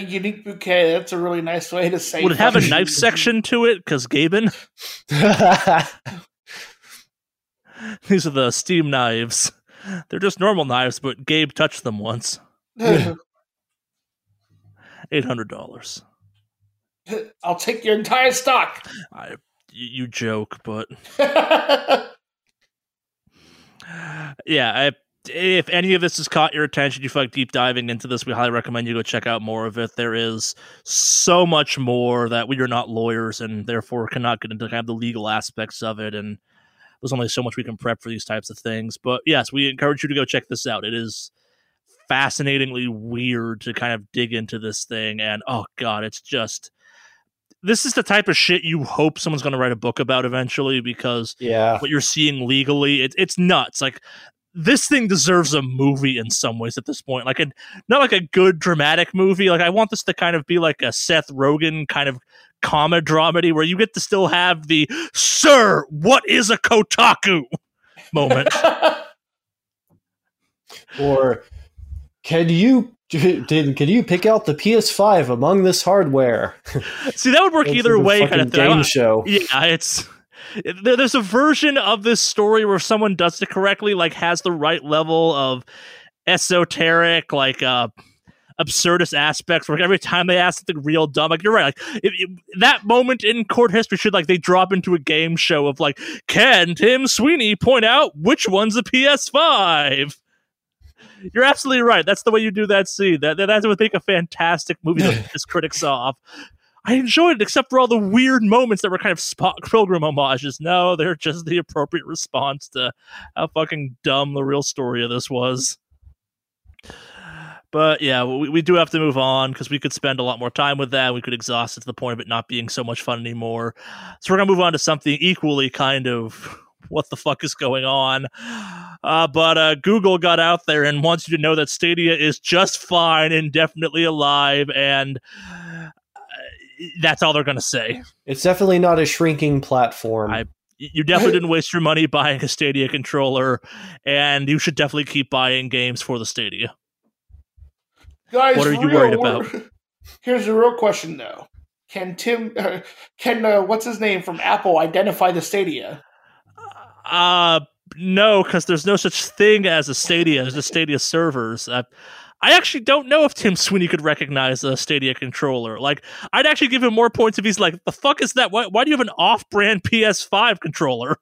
unique bouquet, that's a really nice way to say it. Would it have a knife section to it? Because Gaben? These are the Steam knives. They're just normal knives, but Gabe touched them once. $800. I'll take your entire stock. You joke, but yeah. If any of this has caught your attention, you feel like deep diving into this, we highly recommend you go check out more of it. There is so much more that we are not lawyers and therefore cannot get into kind of the legal aspects of it, and there's only so much we can prep for these types of things. But yes, we encourage you to go check this out. It is fascinatingly weird to kind of dig into this thing. And oh God, it's just, this is the type of shit you hope someone's going to write a book about eventually, because what you're seeing legally, it's nuts. Like, this thing deserves a movie in some ways at this point. Like, not like a good dramatic movie. Like, I want this to kind of be like a Seth Rogen kind of comma dramedy where you get to still have the "Sir, what is a Kotaku?" moment. Or can you pick out the PS5 among this hardware? See, that would work either way, kind of thing. Game show. Yeah, it's. There's a version of this story where someone does it correctly, like has the right level of esoteric, like absurdist aspects where every time they ask something real dumb, like you're right, like that moment in court history should, like, they drop into a game show of like, can Tim Sweeney point out which one's a PS5? You're absolutely right. That's the way you do that scene. That would make a fantastic movie that this critic saw off. I enjoyed it, except for all the weird moments that were kind of spot Pilgrim homages. No, they're just the appropriate response to how fucking dumb the real story of this was. But yeah, we do have to move on because we could spend a lot more time with that. We could exhaust it to the point of it not being so much fun anymore. So we're going to move on to something equally kind of what the fuck is going on. But Google got out there and wants you to know that Stadia is just fine and definitely alive, and that's all they're going to say. It's definitely not a shrinking platform. You definitely didn't waste your money buying a Stadia controller, and you should definitely keep buying games for the Stadia. Guys, what are you worried about? Here's the real question, though. Can what's his name from Apple identify the Stadia? No, because there's no such thing as a Stadia. There's just Stadia servers. I actually don't know if Tim Sweeney could recognize a Stadia controller. Like, I'd actually give him more points if he's like, the fuck is that? Why do you have an off-brand PS5 controller?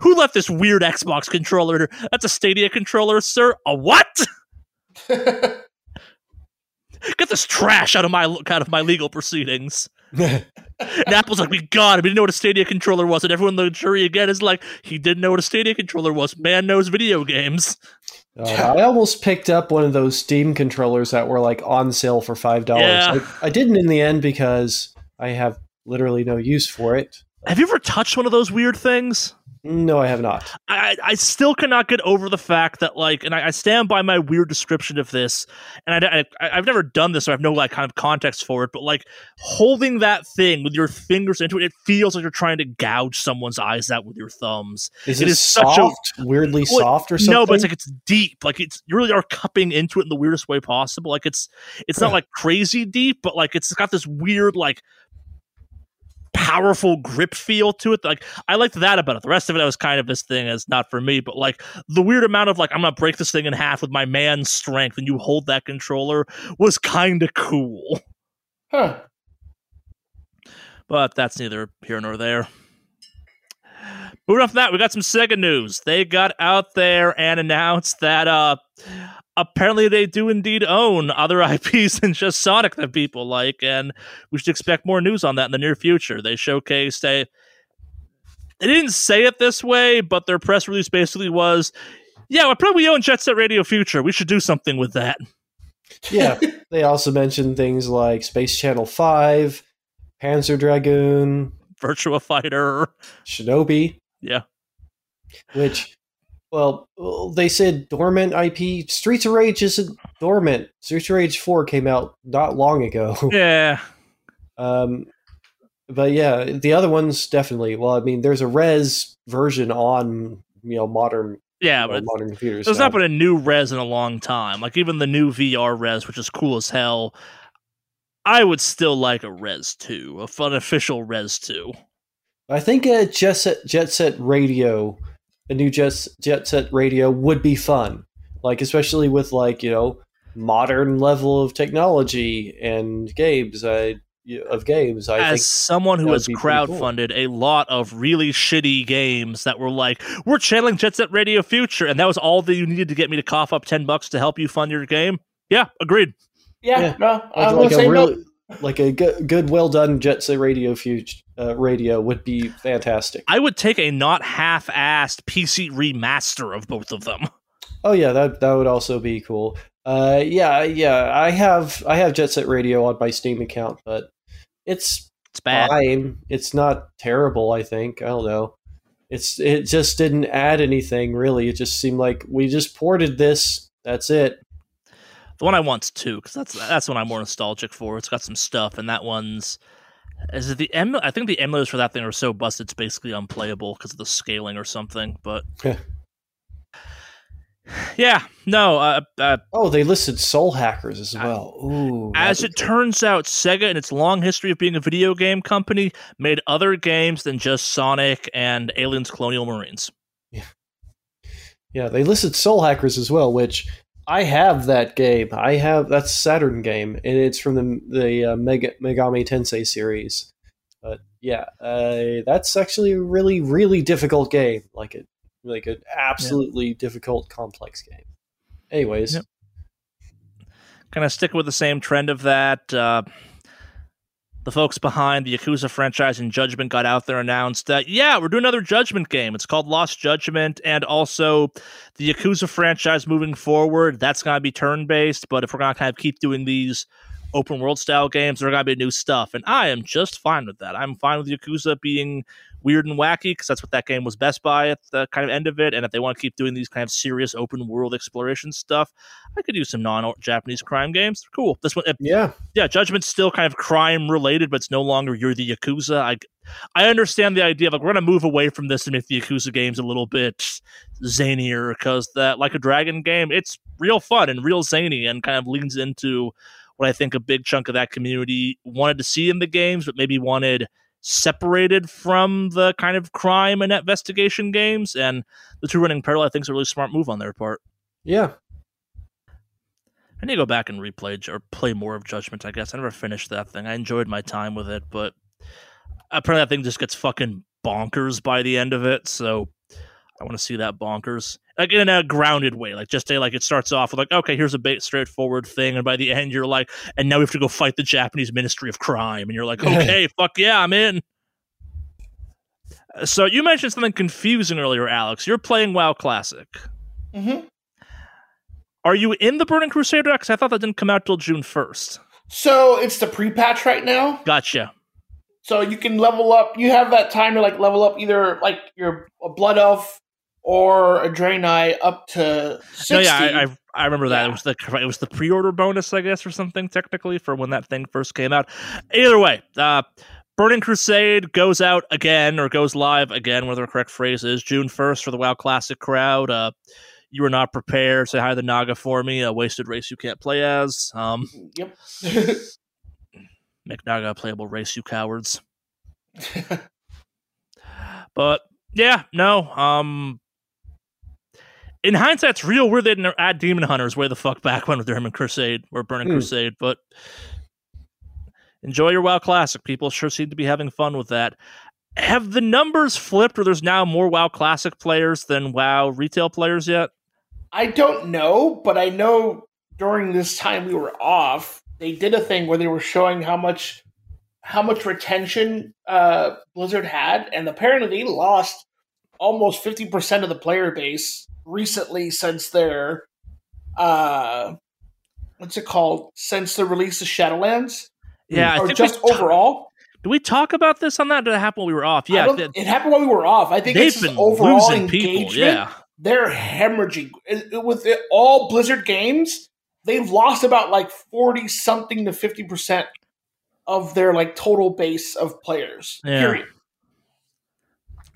Who left this weird Xbox controller? That's a Stadia controller, sir. A what? Get this trash out of my legal proceedings. And Apple's like, we didn't know what a Stadia controller was, and everyone in the jury again is like, he didn't know what a Stadia controller was. Man knows video games. I almost picked up one of those Steam controllers that were like on sale for $5. Yeah. I didn't in the end because I have literally no use for it. Have you ever touched one of those weird things? No, I have not. I still cannot get over the fact that, like, and I stand by my weird description of this, and I've never done this, so I have no, like, kind of context for it, but, like, holding that thing with your fingers into it, it feels like you're trying to gouge someone's eyes out with your thumbs. Is it soft? Weirdly soft or something? No, but it's, like, it's deep. Like, it's, you really are cupping into it in the weirdest way possible. Like, it's not, like, crazy deep, but, like, it's got this weird, like, powerful grip feel to it. Like, I liked that about it. The rest of it, I was kind of, this thing is not for me, but like the weird amount of like, I'm gonna break this thing in half with my man's strength and you hold that controller was kind of cool. Huh. But that's neither here nor there. Moving off that, we got some Sega news. They got out there and announced that apparently they do indeed own other IPs than just Sonic that people like, and we should expect more news on that in the near future. They showcased they didn't say it this way, but their press release basically was, yeah, we probably own Jet Set Radio Future. We should do something with that. Yeah, they also mentioned things like Space Channel 5, Panzer Dragoon, Virtua Fighter, Shinobi. Yeah. Which, well, they said dormant IP. Streets of Rage isn't dormant. Streets of Rage 4 came out not long ago. Yeah. But yeah, the other ones definitely. Well, I mean, there's a res version on, you know, modern. Yeah, but modern computers. There's not been a new res in a long time. Like even the new VR res, which is cool as hell. I would still like a res 2, a fun official res 2. I think a Jet Set Radio, a new Jet Set Radio would be fun. Like, especially with, like, you know, modern level of technology and games. As someone who has crowdfunded a lot of really shitty games that were like, we're channeling Jet Set Radio Future, and that was all that you needed to get me to cough up $10 to help you fund your game. Yeah, agreed. Yeah, no, I'm like say really, no. Like a good, well done Jet Set Radio radio would be fantastic. I would take a not half-assed PC remaster of both of them. Oh yeah, that would also be cool. Yeah. I have Jet Set Radio on my Steam account, but it's bad. Fine. It's not terrible. I think I don't know. It just didn't add anything, really. It just seemed like we just ported this. That's it. The one I want's two, because that's one I'm more nostalgic for. It's got some stuff, and that one's I think the emulators for that thing are so busted it's basically unplayable because of the scaling or something. But yeah, no. They listed Soul Hackers as well. Ooh, as it turns out, Sega, in its long history of being a video game company, made other games than just Sonic and Aliens: Colonial Marines. Yeah, they listed Soul Hackers as well, which. I have that game. That's a Saturn game, and it's from the Megami Tensei series. But yeah, that's actually a really, really difficult game. Like an absolutely difficult, complex game. Anyways, kind of stick with the same trend of that. The folks behind the Yakuza franchise and Judgment got out there and announced that, we're doing another Judgment game. It's called Lost Judgment, and also the Yakuza franchise moving forward, that's going to be turn-based, but if we're going to kind of keep doing these open-world-style games, there are going to be new stuff, and I am just fine with that. I'm fine with Yakuza being weird and wacky, because that's what that game was best by at the kind of end of it, and if they want to keep doing these kind of serious open-world exploration stuff, I could do some non-Japanese crime games. Cool. This one, Judgment's still kind of crime-related, but it's no longer you're the Yakuza. I understand the idea of, like, we're going to move away from this and make the Yakuza games a little bit zanier, because that Like a Dragon game, it's real fun and real zany and kind of leans into what I think a big chunk of that community wanted to see in the games, but maybe wanted separated from the kind of crime and investigation games. And the two running parallel, I think, is a really smart move on their part. Yeah. I need to go back and play more of Judgment, I guess. I never finished that thing. I enjoyed my time with it, but apparently that thing just gets fucking bonkers by the end of it. So I want to see that bonkers. Like, in a grounded way, like, just say, like, it starts off with, like, okay, here's a straightforward thing, and by the end you're like, and now we have to go fight the Japanese Ministry of Crime, and you're like, okay, fuck yeah, I'm in. So you mentioned something confusing earlier, Alex. You're playing WoW Classic. Mm-hmm. Are you in the Burning Crusade? Because I thought that didn't come out till June 1st. So it's the pre-patch right now? Gotcha. So you can level up. You have that time to, like, level up either, like, your Blood Elf or a Draenei up to 60. No, I remember that. It was the pre-order bonus, I guess, or something, technically, for when that thing first came out. Either way, Burning Crusade goes out again, or goes live again, whether the correct phrase is, June 1st for the WoW Classic crowd. You were not prepared. Say hi to the Naga for me. A wasted race you can't play as. Yep. Make Naga a playable race, you cowards. But, yeah, no, in hindsight, it's real weird they didn't add Demon Hunters way the fuck back when with their Crusade or Burning Crusade, but enjoy your WoW Classic. People sure seem to be having fun with that. Have the numbers flipped, or there's now more WoW Classic players than WoW retail players yet? I don't know, but I know during this time we were off, they did a thing where they were showing how much retention Blizzard had, and apparently they lost almost 50% of the player base recently since their since the release of Shadowlands? Yeah, or I think just overall. Did we talk about this on that? Did it happen when we were off? Yeah, it happened when we were off. I think it's been overall losing engagement. People, yeah. They're hemorrhaging with all Blizzard games. They've lost about like 40 something to 50% of their like total base of players. Yeah. Period.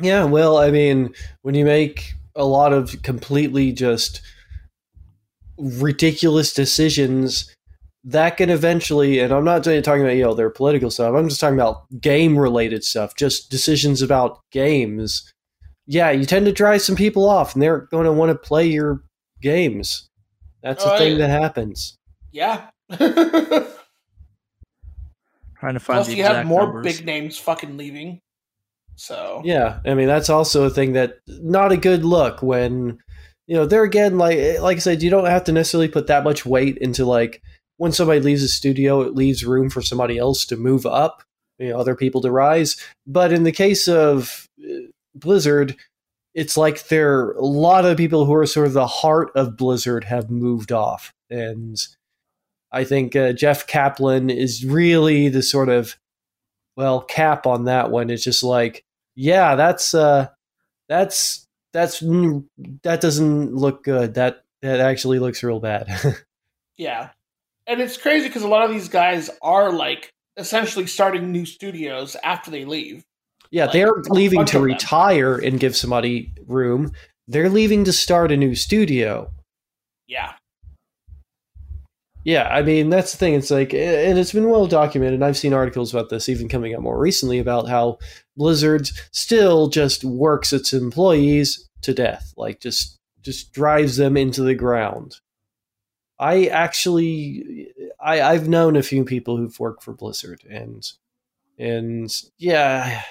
Yeah, well, I mean, when you make a lot of completely just ridiculous decisions, that can eventually, and I'm not talking about, their political stuff, I'm just talking about game-related stuff, just decisions about games. Yeah, you tend to drive some people off, and they're going to want to play your games. That's a thing that happens. Yeah. Trying to find Plus, the you have more numbers. Big names fucking leaving. So yeah, I mean, that's also a thing that not a good look when, there again, like I said, you don't have to necessarily put that much weight into like when somebody leaves a studio, it leaves room for somebody else to move up, other people to rise. But in the case of Blizzard, it's like there are a lot of people who are sort of the heart of Blizzard have moved off. And I think Jeff Kaplan is really the sort of cap on that one. It's just like, yeah, that's That doesn't look good. That actually looks real bad. Yeah. And it's crazy because a lot of these guys are like essentially starting new studios after they leave. Yeah, like, they're leaving to retire and give somebody room. They're leaving to start a new studio. Yeah. Yeah, I mean, that's the thing. It's like, and it's been well documented. And I've seen articles about this even coming up more recently about how Blizzard still just works its employees to death. Like, just drives them into the ground. I've known a few people who've worked for Blizzard, and yeah.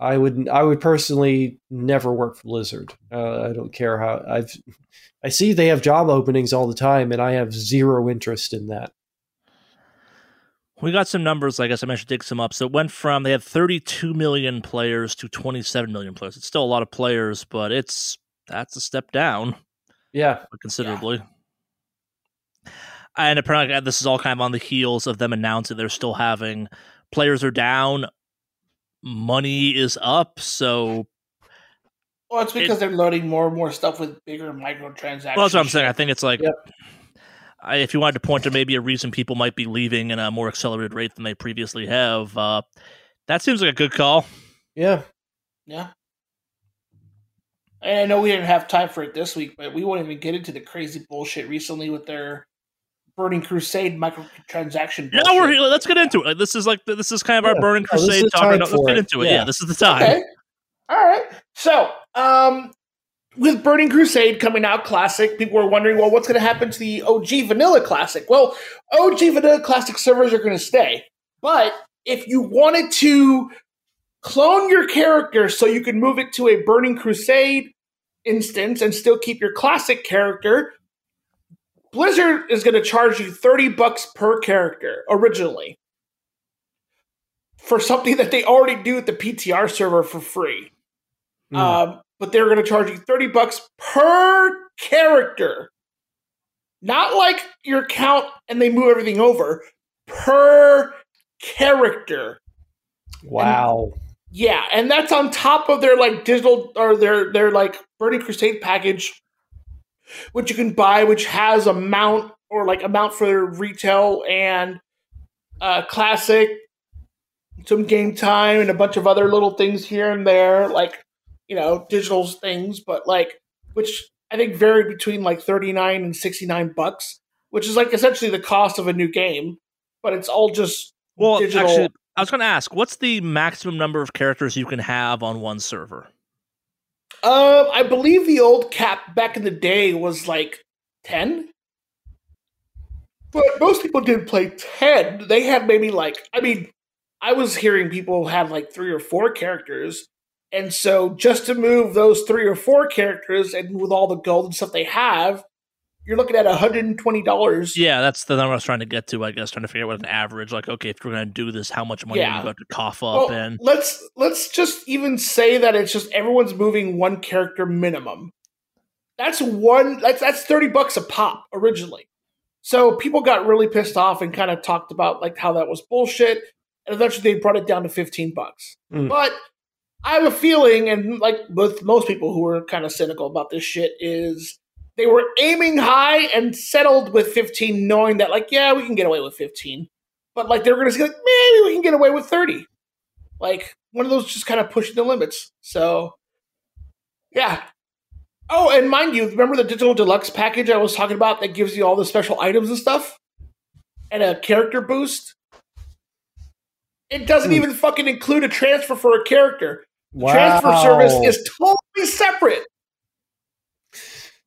I would personally never work for Blizzard. I don't care how I see they have job openings all the time, and I have zero interest in that. We got some numbers, I guess I should dig some up. So it went from, they had 32 million players to 27 million players. It's still a lot of players, but that's a step down. Yeah. Considerably. Yeah. And apparently this is all kind of on the heels of them announcing they're still having players are down, money is up, so... Well, it's because they're loading more and more stuff with bigger microtransactions. Well, that's what I'm saying. I think it's like... Yep. If you wanted to point to maybe a reason people might be leaving in a more accelerated rate than they previously have, that seems like a good call. Yeah. Yeah. I know we didn't have time for it this week, but we won't even get into the crazy bullshit recently with their Burning Crusade microtransaction bullshit. No, we're here. Let's get into it. This is kind of our Burning Crusade talk. Let's get into it. Yeah, this is the time. Okay. All right. So, with Burning Crusade coming out Classic, people were wondering, well, what's going to happen to the OG Vanilla Classic? Well, OG Vanilla Classic servers are going to stay. But if you wanted to clone your character so you can move it to a Burning Crusade instance and still keep your Classic character, Blizzard is going to charge you $30 per character originally for something that they already do at the PTR server for free. Mm. But they're going to charge you $30 per character. Not like your count and they move everything over. Per character. Wow. And, yeah, and that's on top of their like digital or their like Burning Crusade package, which you can buy, which has amount for retail and Classic, some game time, and a bunch of other little things here and there, like, you know, digital things, but like, which I think varied between like $39 and $69, which is like essentially the cost of a new game, but it's all just digital. Actually, I was going to ask, what's the maximum number of characters you can have on one server? I believe the old cap back in the day was like 10, but most people didn't play 10. They had maybe like, I mean, I was hearing people have like 3 or 4 characters. And so just to move those 3 or 4 characters and with all the gold and stuff they have, you're looking at $120. Yeah, that's the number I was trying to get to, I guess, trying to figure out what an average, like, okay, if we're going to do this, how much money are you going to cough up? Well, and let's just even say that it's just everyone's moving one character minimum. That's $30 a pop originally. So people got really pissed off and kind of talked about like how that was bullshit. And eventually they brought it down to $15. Mm. But I have a feeling, and like with most people who are kind of cynical about this shit, is they were aiming high and settled with 15, knowing that like, yeah, we can get away with 15. But like, they were going to say, like, maybe we can get away with 30. Like, one of those just kind of pushing the limits. So, yeah. Oh, and mind you, remember the Digital Deluxe package I was talking about that gives you all the special items and stuff? And a character boost? It doesn't even fucking include a transfer for a character. Wow. Transfer service is totally separate.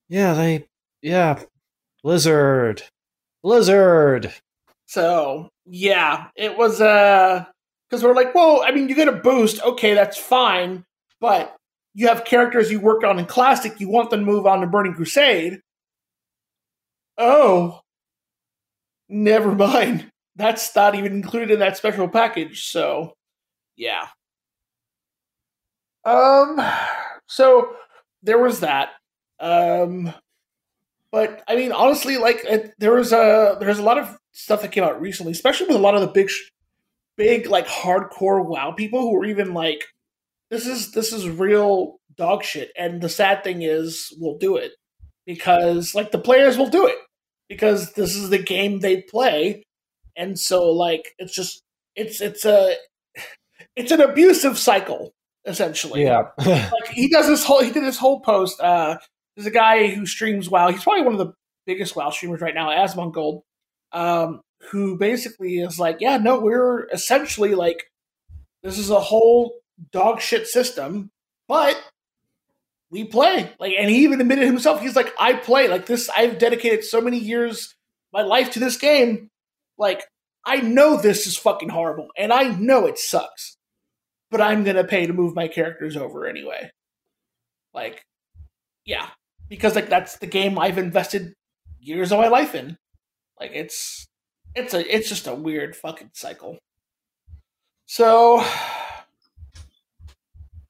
Yeah, Blizzard. So, yeah, it was, because we're like, well, I mean, you get a boost, okay, that's fine, but you have characters you worked on in Classic, you want them to move on to Burning Crusade. Oh, never mind. That's not even included in that special package, so, yeah. So, there was that. But I mean, honestly, like there's a lot of stuff that came out recently, especially with a lot of the big like hardcore WoW people who were even like This is real dog shit. And the sad thing is we'll do it because like the players will do it because this is the game they play. And so like, it's just, it's an abusive cycle essentially. Yeah. Like he did this whole post. There's a guy who streams WoW. He's probably one of the biggest WoW streamers right now, Asmongold, who basically is like, yeah, no, we're essentially like, this is a whole dog shit system, but we play. Like, and he even admitted himself, he's like, I play like this. I've dedicated so many years, my life to this game. Like, I know this is fucking horrible and I know it sucks, but I'm going to pay to move my characters over anyway. Like, yeah, because like, that's the game I've invested years of my life in. Like, it's just a weird fucking cycle. So,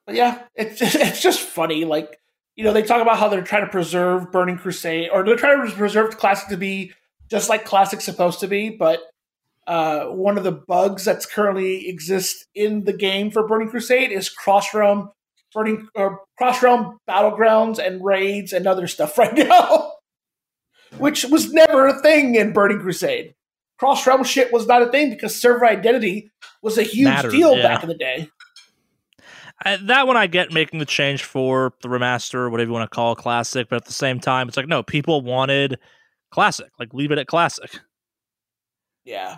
but yeah, it's just funny. Like, you know, they talk about how they're trying to preserve Burning Crusade, or they're trying to preserve Classic to be just like Classic's supposed to be. But one of the bugs that's currently exists in the game for Burning Crusade is cross realm battlegrounds and raids and other stuff right now, which was never a thing in Burning Crusade. Cross realm shit was not a thing because server identity was a huge deal back in the day. That one I get, making the change for the remaster, whatever you want to call it, Classic, but at the same time, it's like, no, people wanted Classic. Like, leave it at Classic. Yeah.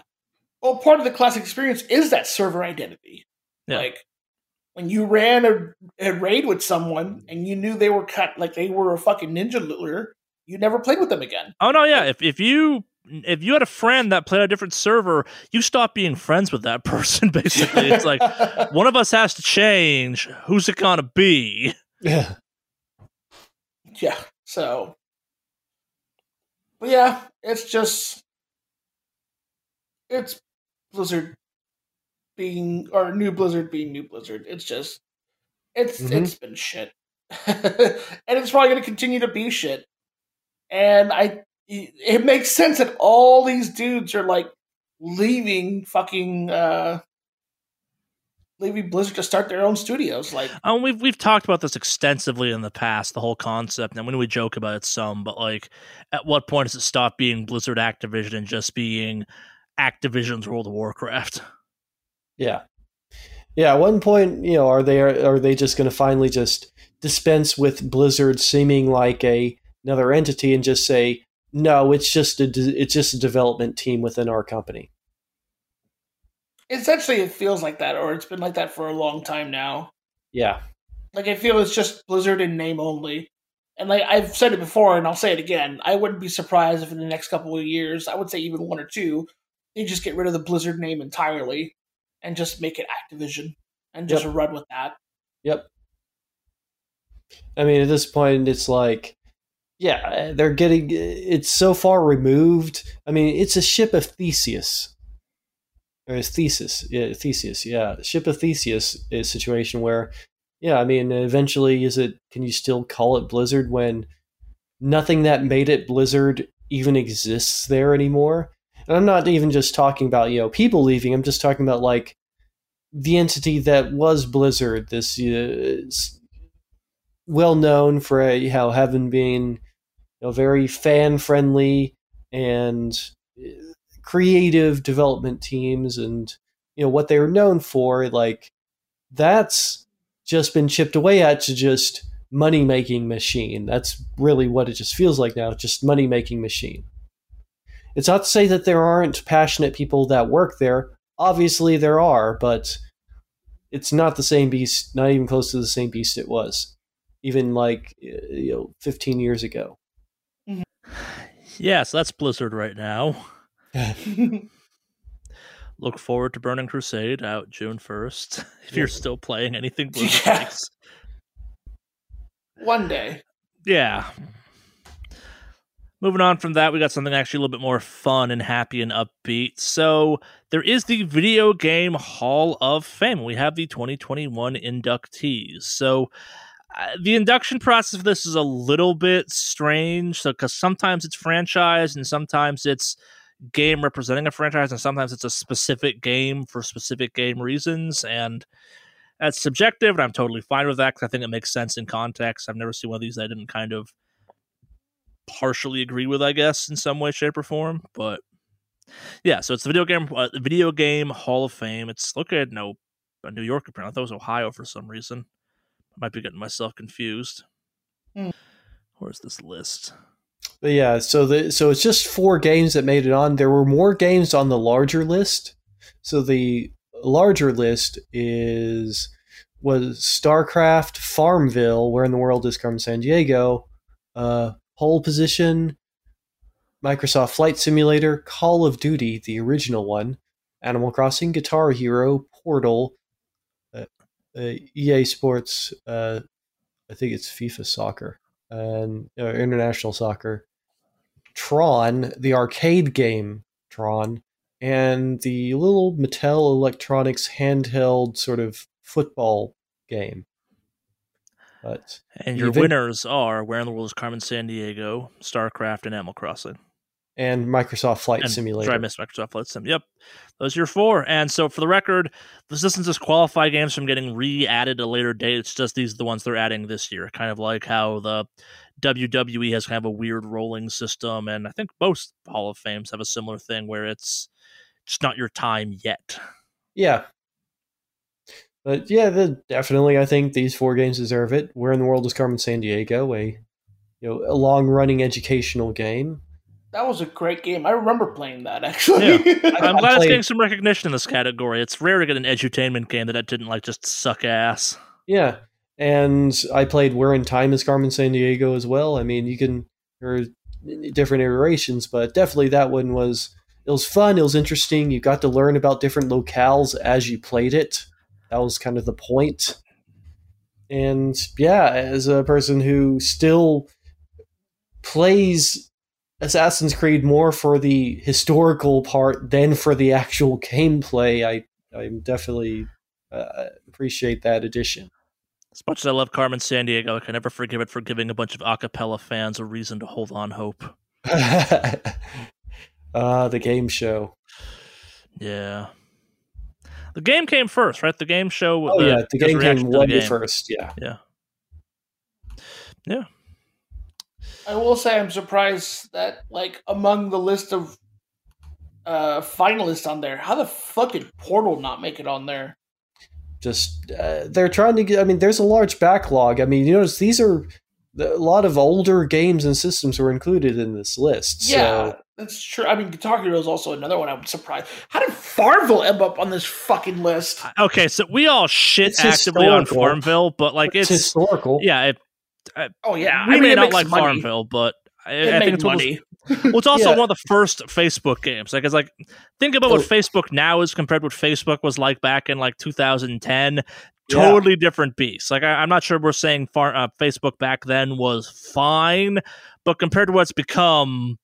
Well, part of the Classic experience is that server identity. Yeah. Like, when you ran a raid with someone and you knew they were cut, like they were a fucking ninja looter, you never played with them again. Oh, no, yeah. Like, if you had a friend that played a different server, you stop being friends with that person, basically. It's like, one of us has to change. Who's it gonna be? Yeah. Yeah, so. But yeah, it's just, it's Blizzard being, or new Blizzard being new Blizzard. It's just, it's been shit. And it's probably gonna continue to be shit. And it makes sense that all these dudes are like leaving fucking leaving Blizzard to start their own studios. Like, we've talked about this extensively in the past, the whole concept. And when we joke about it some, but like, at what point does it stop being Blizzard Activision and just being Activision's World of Warcraft? Yeah, yeah. At one point, you know, are they just going to finally just dispense with Blizzard seeming like another entity and just say, no, it's just a development team within our company. Essentially, it feels like that, or it's been like that for a long time now. Yeah. Like, I feel it's just Blizzard in name only. And like I've said it before, and I'll say it again, I wouldn't be surprised if in the next couple of years, I would say even one or two, they just get rid of the Blizzard name entirely and just make it Activision and just run with that. Yep. I mean, at this point, it's like, yeah, they're getting, it's so far removed. I mean, it's a ship of Theseus. Or it's Theseus. Yeah, Theseus, yeah. Ship of Theseus is a situation where, yeah, I mean, eventually can you still call it Blizzard when nothing that made it Blizzard even exists there anymore? And I'm not even just talking about, you know, people leaving. I'm just talking about, like, the entity that was Blizzard, this well known for how having been, you know, very fan-friendly and creative development teams and, you know, what they were known for, like, that's just been chipped away at to just money-making machine. That's really what it just feels like now, just money-making machine. It's not to say that there aren't passionate people that work there. Obviously there are, but it's not the same beast, not even close to the same beast it was, even like, you know, 15 years ago. Mm-hmm. Yeah, so that's Blizzard right now. Look forward to Burning Crusade out June 1st. If you're still playing anything Blizzard likes. One day. Yeah. Moving on from that, we got something actually a little bit more fun and happy and upbeat. So there is the Video Game Hall of Fame. We have the 2021 inductees. So the induction process for this is a little bit strange, because sometimes it's franchise and sometimes it's game representing a franchise and sometimes it's a specific game for specific game reasons. And That's subjective, and I'm totally fine with that because I think it makes sense in context. I've never seen one of these that I didn't kind of partially agree with, I guess, in some way, shape, or form. But yeah, so it's the Video Game Hall of Fame. It's located in New York, apparently. I thought it was Ohio for some reason. I might be getting myself confused. Where's this list? But yeah, so it's just 4 games that made it on. There were more games on the larger list. So the larger list was StarCraft, Farmville, Where in the World is Carmen Sandiego, Pole Position, Microsoft Flight Simulator, Call of Duty, the original one, Animal Crossing, Guitar Hero, Portal, EA Sports, I think it's FIFA Soccer, International Soccer, Tron, the arcade game Tron, and the little Mattel Electronics handheld sort of football game. But and your winners are Where in the World is Carmen Sandiego, StarCraft, and Animal Crossing. And Microsoft Flight Simulator. Sorry, I missed Microsoft Flight Simulator. Yep. Those are your 4. And so for the record, this doesn't disqualify games from getting re-added at a later date. It's just these are the ones they're adding this year. Kind of like how the WWE has kind of a weird rolling system. And I think most Hall of Fames have a similar thing where it's just not your time yet. Yeah. But yeah, definitely I think these 4 games deserve it. Where in the World is Carmen Sandiego, a long-running educational game. That was a great game. I remember playing that, actually. Yeah. I'm glad it's getting some recognition in this category. It's rare to get an edutainment game that I didn't just suck ass. Yeah, and I played Where in Time is Carmen Sandiego as well. I mean, there are different iterations, but definitely that one was fun, it was interesting. You got to learn about different locales as you played it. That was kind of the point. And yeah, as a person who still plays Assassin's Creed more for the historical part than for the actual gameplay, I definitely appreciate that addition. As much as I love Carmen Sandiego, I can never forgive it for giving a bunch of acapella fans a reason to hold on hope. The game show. Yeah. The game came first, right? The game show. Oh, yeah. The game came way first. Yeah. Yeah. Yeah. I will say I'm surprised that, among the list of finalists on there, how the fuck did Portal not make it on there? Just, they're trying to get... I mean, there's a large backlog. I mean, you notice these are... A lot of older games and systems were included in this list. Yeah, so. That's true. I mean, Guitar Hero is also another one I'm surprised. How did Farmville end up on this fucking list? Okay, so we all shit it's actively historical on Farmville, but, it's historical. Yeah, I don't like money. Farmville, but I think it's money. It's also one of the first Facebook games. Think about what Facebook now is compared to what Facebook was like back in 2010. Totally different beast. I'm not sure we're saying Facebook back then was fine, but compared to what's become,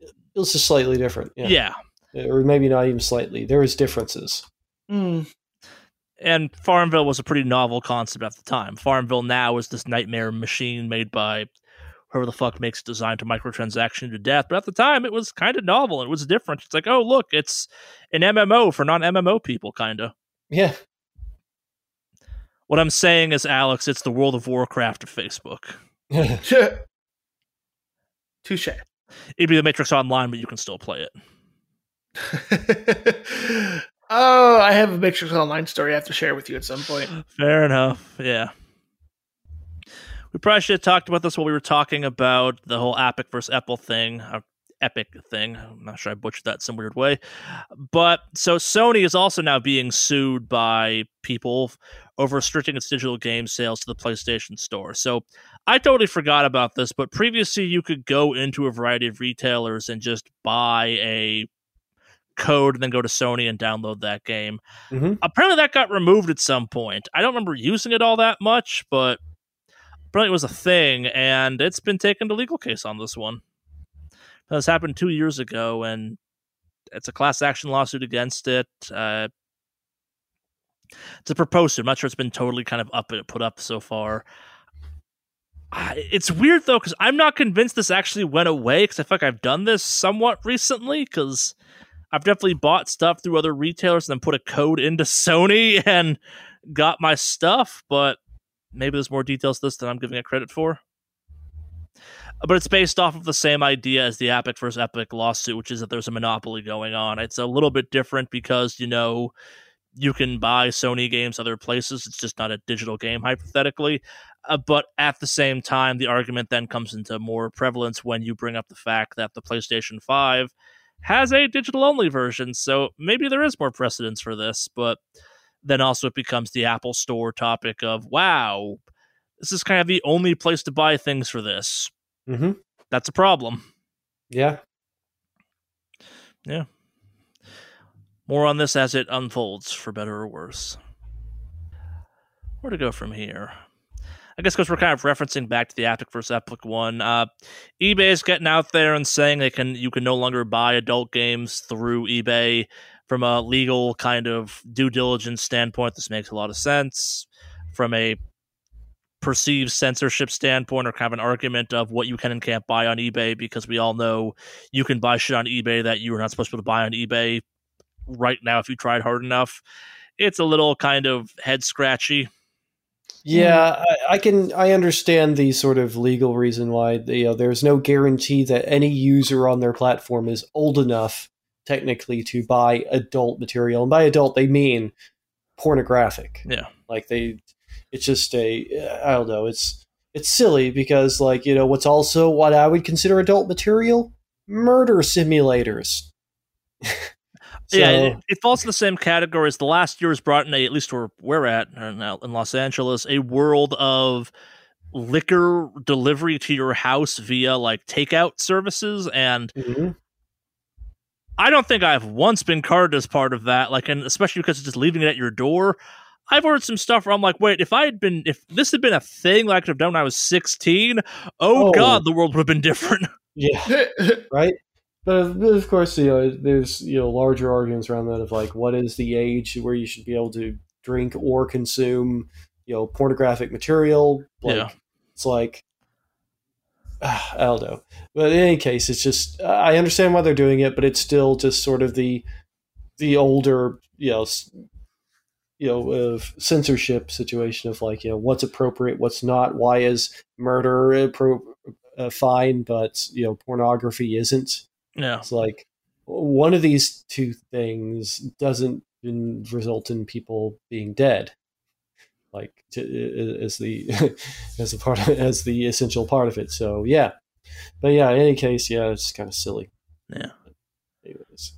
it was just slightly different. Yeah, yeah. Or maybe not even slightly. There was differences. And Farmville was a pretty novel concept at the time. Farmville now is this nightmare machine made by whoever the fuck makes it, designed to microtransaction to death. But at the time, it was kind of novel. It was different. It's oh, look, it's an MMO for non-MMO people, kind of. Yeah. What I'm saying is, Alex, it's the World of Warcraft of Facebook. Touche. It'd be the Matrix Online, but you can still play it. Oh, I have a Matrix Online story I have to share with you at some point. Fair enough. Yeah. We probably should have talked about this while we were talking about the whole Epic versus Apple thing. Epic thing. I'm not sure I butchered that in some weird way. But so Sony is also now being sued by people over restricting its digital game sales to the PlayStation Store. So I totally forgot about this, but previously you could go into a variety of retailers and just buy a code and then go to Sony and download that game. Apparently that got removed at some point. I don't remember using it all that much, but apparently it was a thing, and it's been taken to legal case on this one. This happened 2 years ago, and it's a class action lawsuit against it. It's a proposed suit. I'm not sure it's been totally put up so far. It's weird, though, because I'm not convinced this actually went away, because I feel like I've done this somewhat recently, because I've definitely bought stuff through other retailers and then put a code into Sony, and got my stuff, but maybe there's more details to this than I'm giving it credit for. But it's based off of the same idea as the Epic versus Epic lawsuit, which is that there's a monopoly going on. It's a little bit different because, you know, you can buy Sony games other places. It's just not a digital game, hypothetically. But at the same time, the argument then comes into more prevalence when you bring up the fact that the PlayStation 5 has a digital-only version, so maybe there is more precedence for this. But then also it becomes the Apple Store topic of, wow, this is kind of the only place to buy things for this. Mm-hmm. That's a problem. Yeah. Yeah. More on this as it unfolds, for better or worse. Where to go from here? I guess because we're kind of referencing back to the Epic versus Epic one. eBay is getting out there and saying you can no longer buy adult games through eBay from a legal kind of due diligence standpoint. This makes a lot of sense. From a perceived censorship standpoint, or kind of an argument of what you can and can't buy on eBay, because we all know you can buy shit on eBay that you were not supposed to buy on eBay right now if you tried hard enough. It's a little kind of head scratchy. Yeah, I understand the sort of legal reason why, you know, there's no guarantee that any user on their platform is old enough technically to buy adult material. And by adult, they mean pornographic. Yeah. Like it's just I don't know. It's silly because, like, you know, what's also what I would consider adult material? Murder simulators. So, yeah, it falls in the same category as the last year has brought in, at least where we're at in Los Angeles, a world of liquor delivery to your house via like takeout services. And mm-hmm. I don't think I've once been carded as part of that, like, and especially because it's just leaving it at your door. I've ordered some stuff where I'm like, wait, if this had been a thing I could have done when I was 16, oh God, the world would have been different. Yeah, right? But of course, you know, there's, you know, larger arguments around that of like, what is the age where you should be able to drink or consume, you know, pornographic material? Like, yeah. It's like, I don't know. But in any case, it's just, I understand why they're doing it, but it's still just sort of the older, of censorship situation of like, you know, what's appropriate, what's not, why is murder fine, but, you know, pornography isn't. No. It's like one of these two things doesn't result in people being dead. Like as the essential part of it. So yeah, but yeah, in any case, yeah, it's kind of silly. Yeah. But anyways,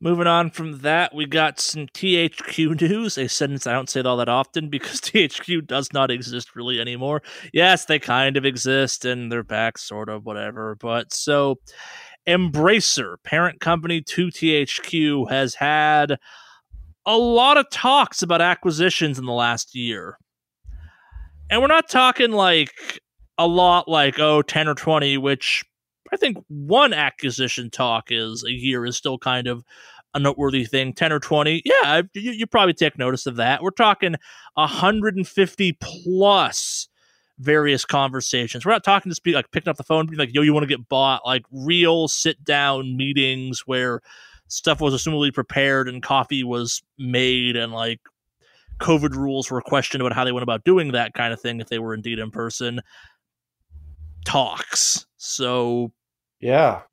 moving on from that, we got some THQ news. A sentence I don't say all that often because THQ does not exist really anymore. Yes, they kind of exist and they're back, sort of, whatever. But so, Embracer, parent company to THQ, has had a lot of talks about acquisitions in the last year. And we're not talking like a lot, like, oh, 10 or 20, which I think one acquisition talk is a year is still kind of a noteworthy thing. 10 or 20. Yeah, you probably take notice of that. We're talking 150 plus various conversations. We're not talking just be like picking up the phone, being like, yo, you want to get bought, like real sit down meetings where stuff was assumably prepared and coffee was made and like COVID rules were questioned about how they went about doing that kind of thing if they were indeed in person. Talks. So yeah,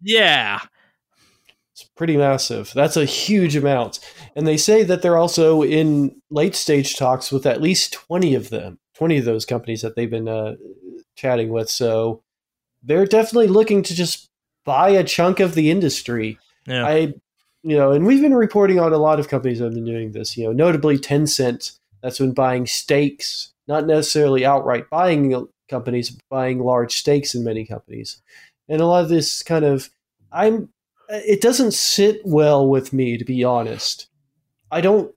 it's pretty massive. That's a huge amount, and they say that they're also in late stage talks with at least 20 of those companies that they've been chatting with. So they're definitely looking to just buy a chunk of the industry. Yeah. And we've been reporting on a lot of companies that have been doing this, you know, notably Tencent, that's been buying stakes, not necessarily outright buying companies, buying large stakes in many companies. And a lot of this kind of, it doesn't sit well with me, to be honest. I think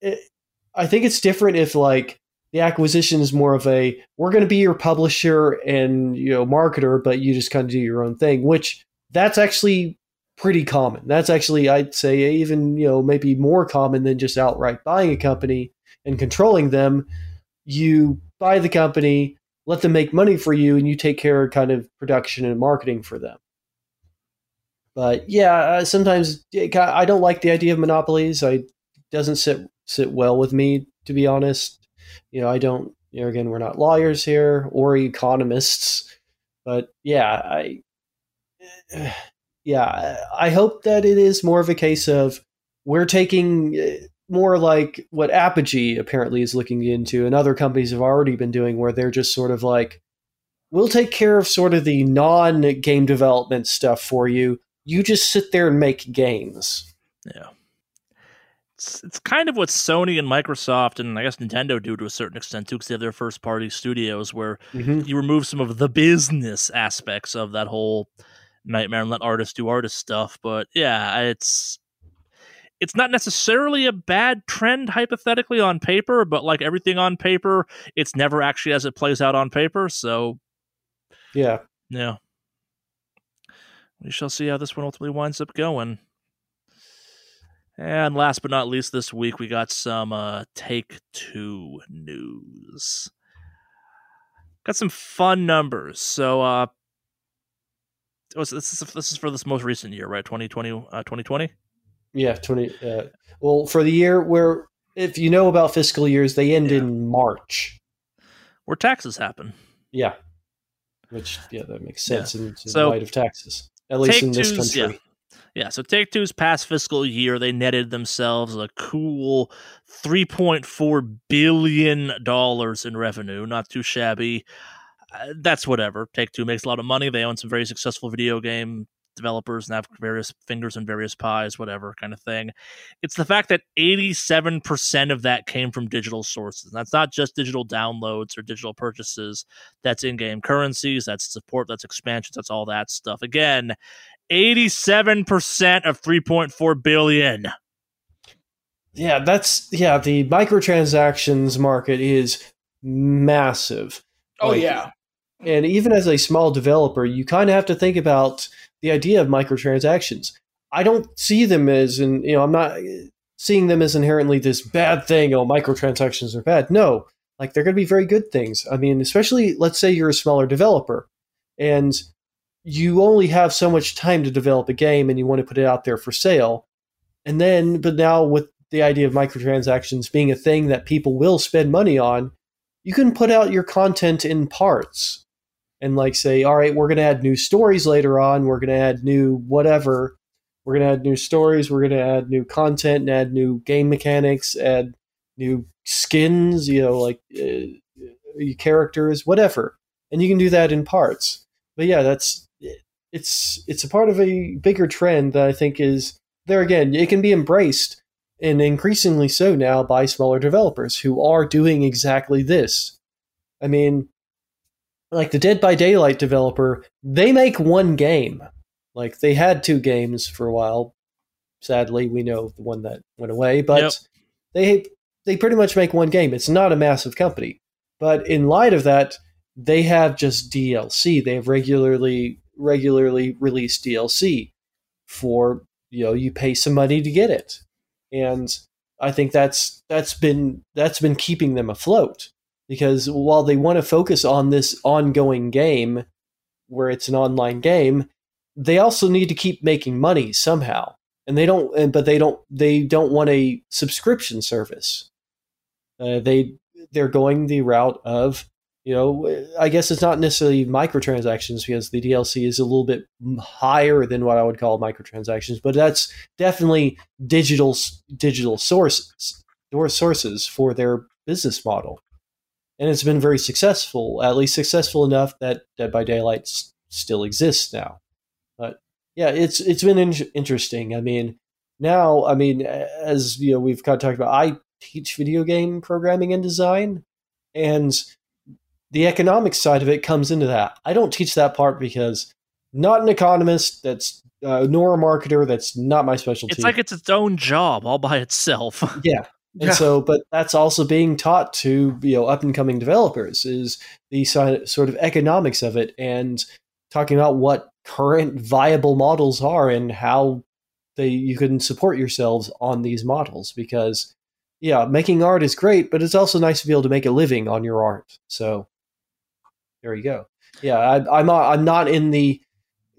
it's different if like the acquisition is more of a, we're going to be your publisher and, you know, marketer, but you just kind of do your own thing, which that's actually pretty common. That's actually, I'd say, even, you know, maybe more common than just outright buying a company and controlling them. You buy the company, let them make money for you, and you take care of kind of production and marketing for them. But yeah, sometimes I don't like the idea of monopolies. I doesn't sit well with me, to be honest. You know, I don't, you know, again, we're not lawyers here or economists, but I hope that it is more of a case of we're taking more like what Apogee apparently is looking into and other companies have already been doing, where they're just sort of like, we'll take care of sort of the non-game development stuff for you. You just sit there and make games. Yeah. It's kind of what Sony and Microsoft and I guess Nintendo do to a certain extent too, because they have their first party studios where you remove some of the business aspects of that whole nightmare and let artists do artist stuff. But yeah, it's not necessarily a bad trend hypothetically on paper, but like everything on paper, it's never actually as it plays out on paper. So yeah, we shall see how this one ultimately winds up going. And last but not least, this week we got some Take-Two news. Got some fun numbers. So this is for this most recent year, right? 2020? Yeah, 20. Well, for the year where, if you know about fiscal years, they end in March. Where taxes happen. Yeah. Which, that makes sense in light of taxes. At least in this country. Yeah. Yeah, so Take-Two's past fiscal year, they netted themselves a cool $3.4 billion in revenue. Not too shabby. That's whatever. Take-Two makes a lot of money. They own some very successful video game developers and have various fingers in various pies, whatever kind of thing. It's the fact that 87% of that came from digital sources. That's not just digital downloads or digital purchases. That's in-game currencies. That's support. That's expansions. That's all that stuff. Again, 87% of 3.4 billion. Yeah, the microtransactions market is massive. Oh, yeah. And even as a small developer, you kind of have to think about the idea of microtransactions. I don't see them as, I'm not seeing them as inherently this bad thing. Oh, microtransactions are bad. No, like they're going to be very good things. I mean, especially let's say you're a smaller developer and you only have so much time to develop a game and you want to put it out there for sale. And then, but now with the idea of microtransactions being a thing that people will spend money on, you can put out your content in parts and like say, all right, we're going to add new stories later on. We're going to add new whatever. We're going to add new stories. We're going to add new content and add new game mechanics, add new skins, characters, whatever. And you can do that in parts. But yeah, it's a part of a bigger trend that I think is there. Again, it can be embraced, and increasingly so now, by smaller developers who are doing exactly this. I mean, like the Dead by Daylight developer, they make one game. Like they had two games for a while. Sadly, we know the one that went away, but they pretty much make one game. It's not a massive company. But in light of that, they have just DLC. They have regularly released DLC for, you pay some money to get it. And I think that's been keeping them afloat, because while they want to focus on this ongoing game where it's an online game, they also need to keep making money somehow. And they don't want a subscription service. They're going the route of, I guess it's not necessarily microtransactions, because the DLC is a little bit higher than what I would call microtransactions, but that's definitely digital sources for their business model. And it's been very successful, at least successful enough that Dead by Daylight still exists now. But yeah, it's been interesting. I mean, now, as we've kind of talked about, I teach video game programming and design, and the economic side of it comes into that. I don't teach that part because I'm not an economist, nor a marketer. That's not my specialty. It's like it's its own job all by itself. Yeah. And so, but that's also being taught to, up and coming developers, is the sort of economics of it and talking about what current viable models are and how you can support yourselves on these models, because making art is great, but it's also nice to be able to make a living on your art. So there you go. Yeah, I'm not in the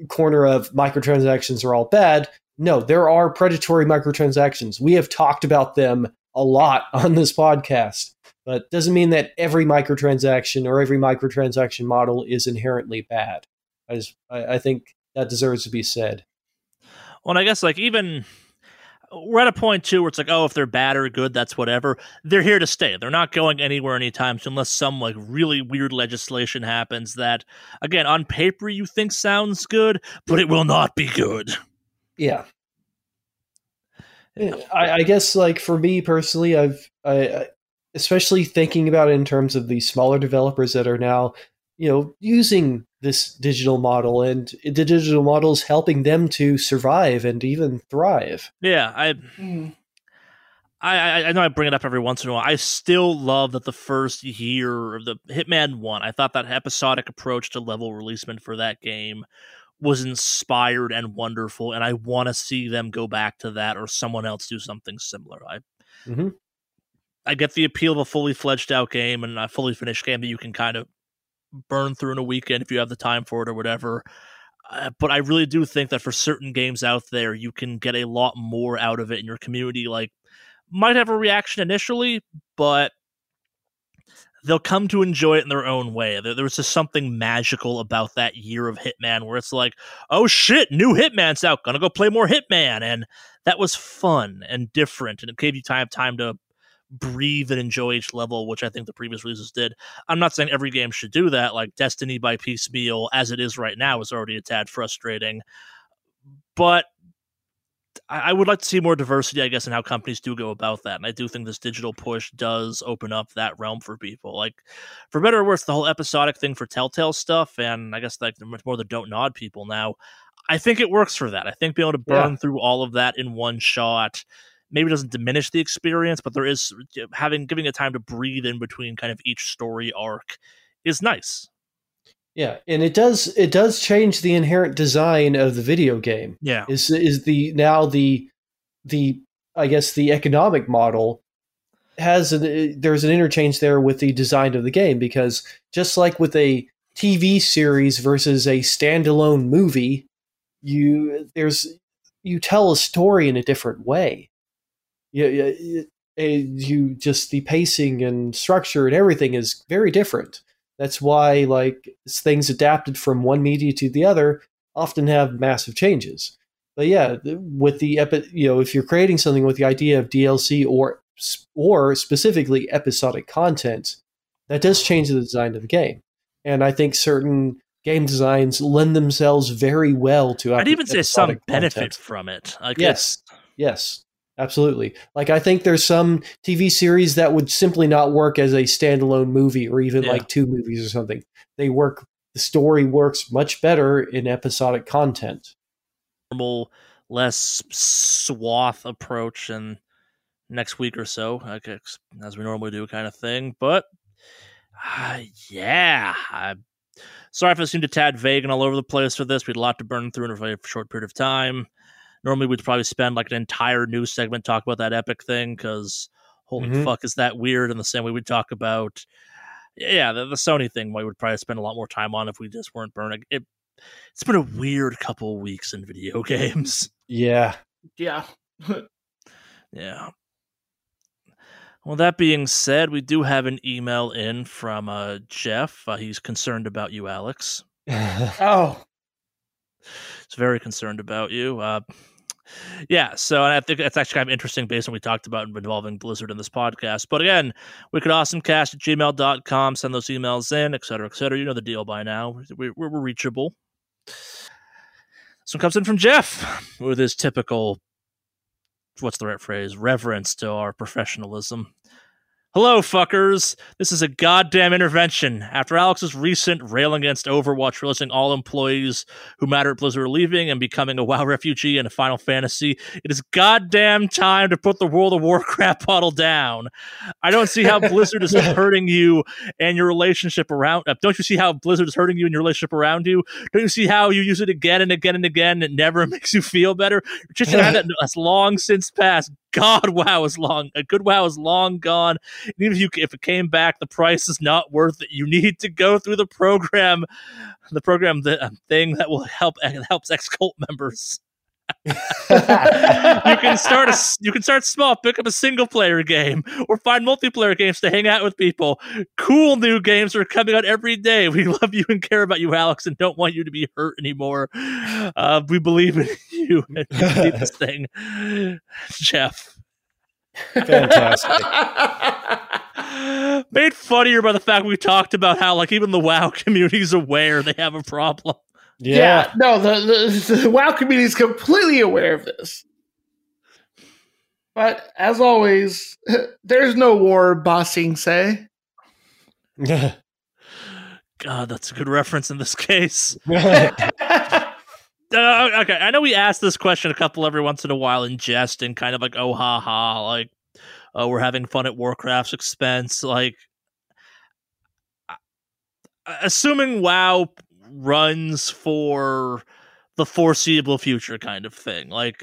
corner of microtransactions are all bad. No, there are predatory microtransactions. We have talked about them a lot on this podcast, but doesn't mean that every microtransaction or every microtransaction model is inherently bad. I think that deserves to be said. Well, and I guess like even we're at a point too where it's like, oh, if they're bad or good, that's whatever. They're here to stay. They're not going anywhere anytime soon, unless some like really weird legislation happens that, again, on paper you think sounds good, but it will not be good. Yeah. I guess like for me personally, I especially thinking about it in terms of the smaller developers that are now, you know, using this digital model, and the digital model is helping them to survive and even thrive. Yeah, I know I bring it up every once in a while. I still love that the first year of the Hitman 1, I thought that episodic approach to level releasement for that game was inspired and wonderful, and I want to see them go back to that or someone else do something similar. I get the appeal of a fully fledged out game and a fully finished game that you can kind of burn through in a weekend if you have the time for it or whatever. But I really do think that for certain games out there, you can get a lot more out of it, and your community like might have a reaction initially, but they'll come to enjoy it in their own way. There was just something magical about that year of Hitman where it's like, oh shit, new Hitman's out, gonna go play more Hitman. And that was fun and different, and it gave you time to breathe and enjoy each level, which I think the previous releases did. I'm not saying every game should do that. Like Destiny by piecemeal, as it is right now, is already a tad frustrating. But I would like to see more diversity, I guess, in how companies do go about that. And I do think this digital push does open up that realm for people. Like, for better or worse, the whole episodic thing for Telltale stuff, and I guess like much more the Don't Nod people now, I think it works for that. I think being able to burn through all of that in one shot maybe doesn't diminish the experience, but there is giving it time to breathe in between kind of each story arc is nice. Yeah, and it does change the inherent design of the video game. Yeah, is the I guess the economic model has there's an interchange there with the design of the game, because just like with a TV series versus a standalone movie, you tell a story in a different way. You just the pacing and structure and everything is very different. That's why like things adapted from one media to the other often have massive changes. But yeah, with the if you're creating something with the idea of DLC or specifically episodic content, that does change the design of the game. And I think certain game designs lend themselves very well to episodic. I'd even say some benefit from it. Like yes. Absolutely. Like, I think there's some TV series that would simply not work as a standalone movie or even like two movies or something. The story works much better in episodic content. Normal, less swath approach in next week or so, as we normally do kind of thing. But, I'm sorry if I seemed a tad vague and all over the place for this. We had a lot to burn through in a very short period of time. Normally, we'd probably spend like an entire news segment talking about that Epic thing, because holy fuck, is that weird? And the same way we'd talk about, the Sony thing, we would probably spend a lot more time on if we just weren't burning. It's been a weird couple weeks in video games. Yeah. Yeah. Well, that being said, we do have an email in from Jeff. He's concerned about you, Alex. Oh. He's very concerned about you. So I think that's actually kind of interesting based on what we talked about involving Blizzard in this podcast. But again, wickedawesomecast@gmail.com. Send those emails in, et cetera. You know the deal by now. We're reachable. This one comes in from Jeff with his typical, what's the right phrase, reverence to our professionalism. Hello, fuckers. This is a goddamn intervention. After Alex's recent railing against Overwatch, releasing all employees who matter at Blizzard are leaving and becoming a WoW refugee and a Final Fantasy, it is goddamn time to put the World of Warcraft bottle down. I don't see how Blizzard is hurting you and your relationship around. Don't you see how Blizzard is hurting you and your relationship around you? Don't you see how you use it again and again and again and it never makes you feel better? Just that's long since passed. God, WoW is long. A good WoW is long gone. And even if it came back, the price is not worth it. You need to go through the program thing that will help helps ex-cult members. You can start small, pick up a single player game, or find multiplayer games to hang out with people. Cool new games are coming out every day. We love you and care about you, Alex, and don't want you to be hurt anymore. We believe in you. And you need this thing, Jeff. Fantastic. Made funnier by the fact we talked about how, like, even the WoW community is aware they have a problem. Yeah. No, the WoW community is completely aware of this. But as always, there's no war, bossing say. Yeah. God, that's a good reference in this case. Okay, I know we ask this question every once in a while in jest and kind of like, oh, ha, ha, like, oh, we're having fun at Warcraft's expense. Like, assuming WoW runs for the foreseeable future kind of thing. Like,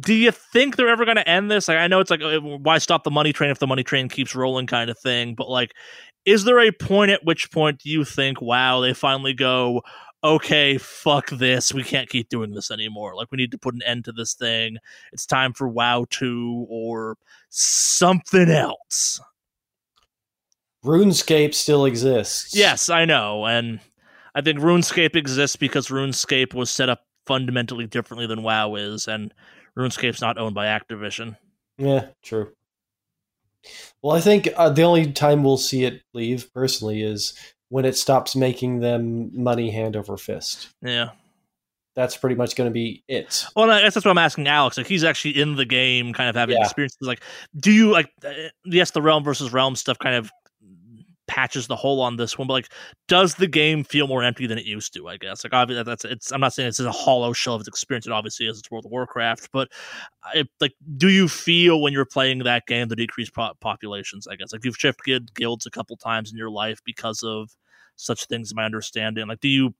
do you think they're ever going to end this? Like, I know it's like, why stop the money train if the money train keeps rolling kind of thing. But, like, is there a point at which point do you think, wow, they finally go, okay, fuck this. We can't keep doing this anymore. Like, we need to put an end to this thing. It's time for WoW 2 or something else. RuneScape still exists. Yes, I know. And I think RuneScape exists because RuneScape was set up fundamentally differently than WoW is, and RuneScape's not owned by Activision. Yeah, true. Well, I think the only time we'll see it leave, personally, is when it stops making them money hand over fist. Yeah. That's pretty much going to be it. Well, I guess that's what I'm asking Alex. Like, he's actually in the game, kind of having experiences. Like, do you, like, yes, the Realm versus Realm stuff kind of patches the hole on this one, but, like, does the game feel more empty than it used to? I guess, like, obviously I'm not saying it's a hollow shell of its experience. It obviously is. It's World of Warcraft, but do you feel when you're playing that game the decreased populations? I guess, like, you've shifted guilds a couple times in your life because of such things. My understanding, like, do you?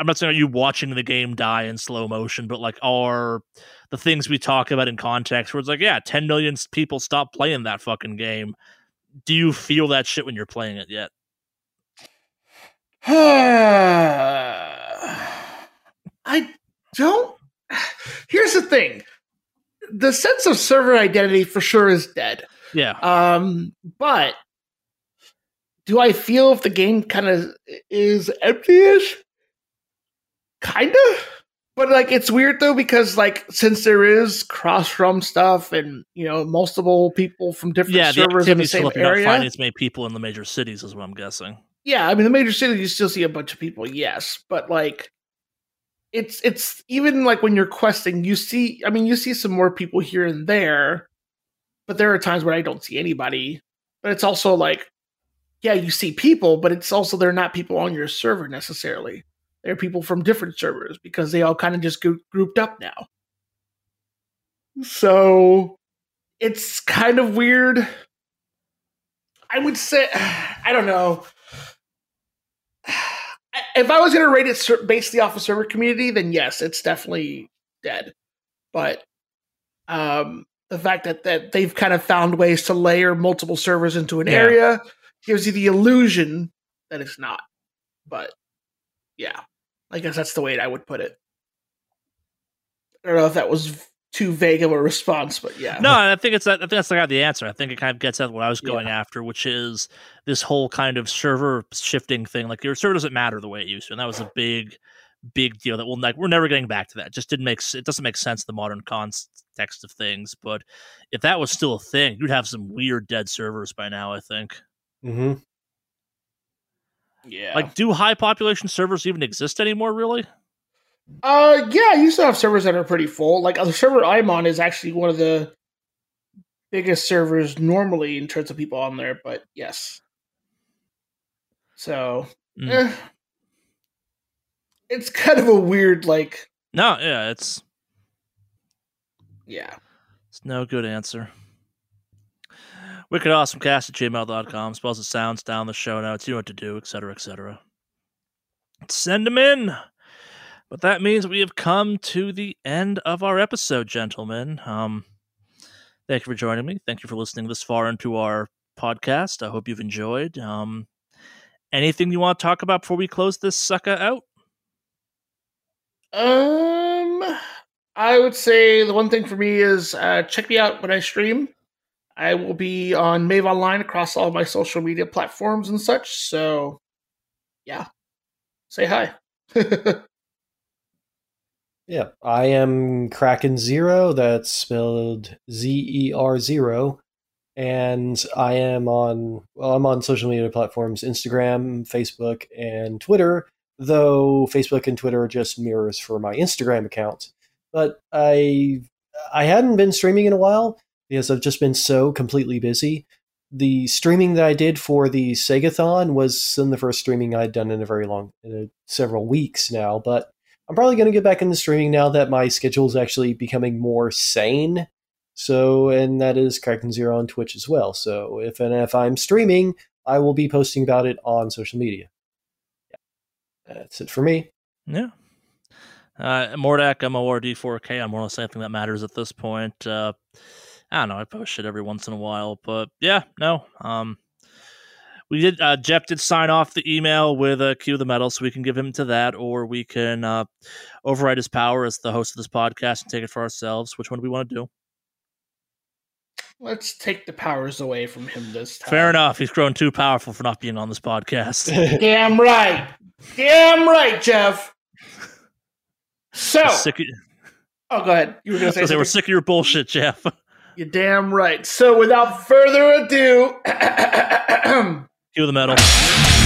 I'm not saying are you watching the game die in slow motion, but, like, are the things we talk about in context where it's like, yeah, 10 million people stopped playing that fucking game. Do you feel that shit when you're playing it yet? I don't. Here's the thing. The sense of server identity for sure is dead. Yeah. But do I feel if the game kind of is empty-ish? Kind of. But, like, it's weird, though, because, like, since there is cross-realm stuff and, you know, multiple people from different servers in the same area. Find as many people in the major cities is what I'm guessing. Yeah, I mean, the major cities, you still see a bunch of people, yes. But, like, it's even, like, when you're questing, you see some more people here and there. But there are times where I don't see anybody. But it's also, like, yeah, you see people, but it's also they're not people on your server necessarily. They're people from different servers because they all kind of just grouped up now. So it's kind of weird. I would say, I don't know. If I was going to rate it basically off of server community, then yes, it's definitely dead. But the fact that they've kind of found ways to layer multiple servers into an area gives you the illusion that it's not. But yeah. I guess that's the way I would put it. I don't know if that was too vague of a response, but yeah. No, I think that's not the answer. I think it kind of gets at what I was going after, which is this whole kind of server shifting thing. Like, your server doesn't matter the way it used to, and that was a big deal that we're never getting back to that. It just doesn't make sense in the modern context of things. But if that was still a thing, you'd have some weird dead servers by now. I think. Mm-hmm. Yeah. Like, do high population servers even exist anymore, really? Yeah, you still have servers that are pretty full. Like, the server I'm on is actually one of the biggest servers normally in terms of people on there, but yes. So, it's kind of a weird, like... No, yeah, it's... Yeah. It's no good answer. WickedAwesomeCast@gmail.com. Spells and sounds down the show notes. You know what to do, etc., etc. Send them in. But that means we have come to the end of our episode, gentlemen. Thank you for joining me. Thank you for listening this far into our podcast. I hope you've enjoyed. Anything you want to talk about before we close this sucker out? I would say the one thing for me is check me out when I stream. I will be on Mave Online across all my social media platforms and such. So, yeah. Say hi. Yeah, I am Kraken Zero. That's spelled Zer0. And I am on, well, I'm on social media platforms, Instagram, Facebook, and Twitter, though Facebook and Twitter are just mirrors for my Instagram account. But I hadn't been streaming in a while because I've just been so completely busy. The streaming that I did for the Segathon was in the first streaming I'd done in a very long, several weeks now, but I'm probably going to get back into streaming now that my schedule is actually becoming more sane. So, and that is Kraken Zero on Twitch as well. So if I'm streaming, I will be posting about it on social media. Yeah. That's it for me. Yeah. Mordak, I'm ORD4K. I'm more or less anything that matters at this point. I don't know. I post shit every once in a while, but yeah, no. We did. Jeff did sign off the email with a Q of the Metal, so we can give him to that, or we can override his power as the host of this podcast and take it for ourselves. Which one do we want to do? Let's take the powers away from him this time. Fair enough. He's grown too powerful for not being on this podcast. Damn right. Damn right, Jeff. So. Oh, go ahead. You were going to say we're sick of your bullshit, Jeff. You're damn right. So without further ado. Cue the metal.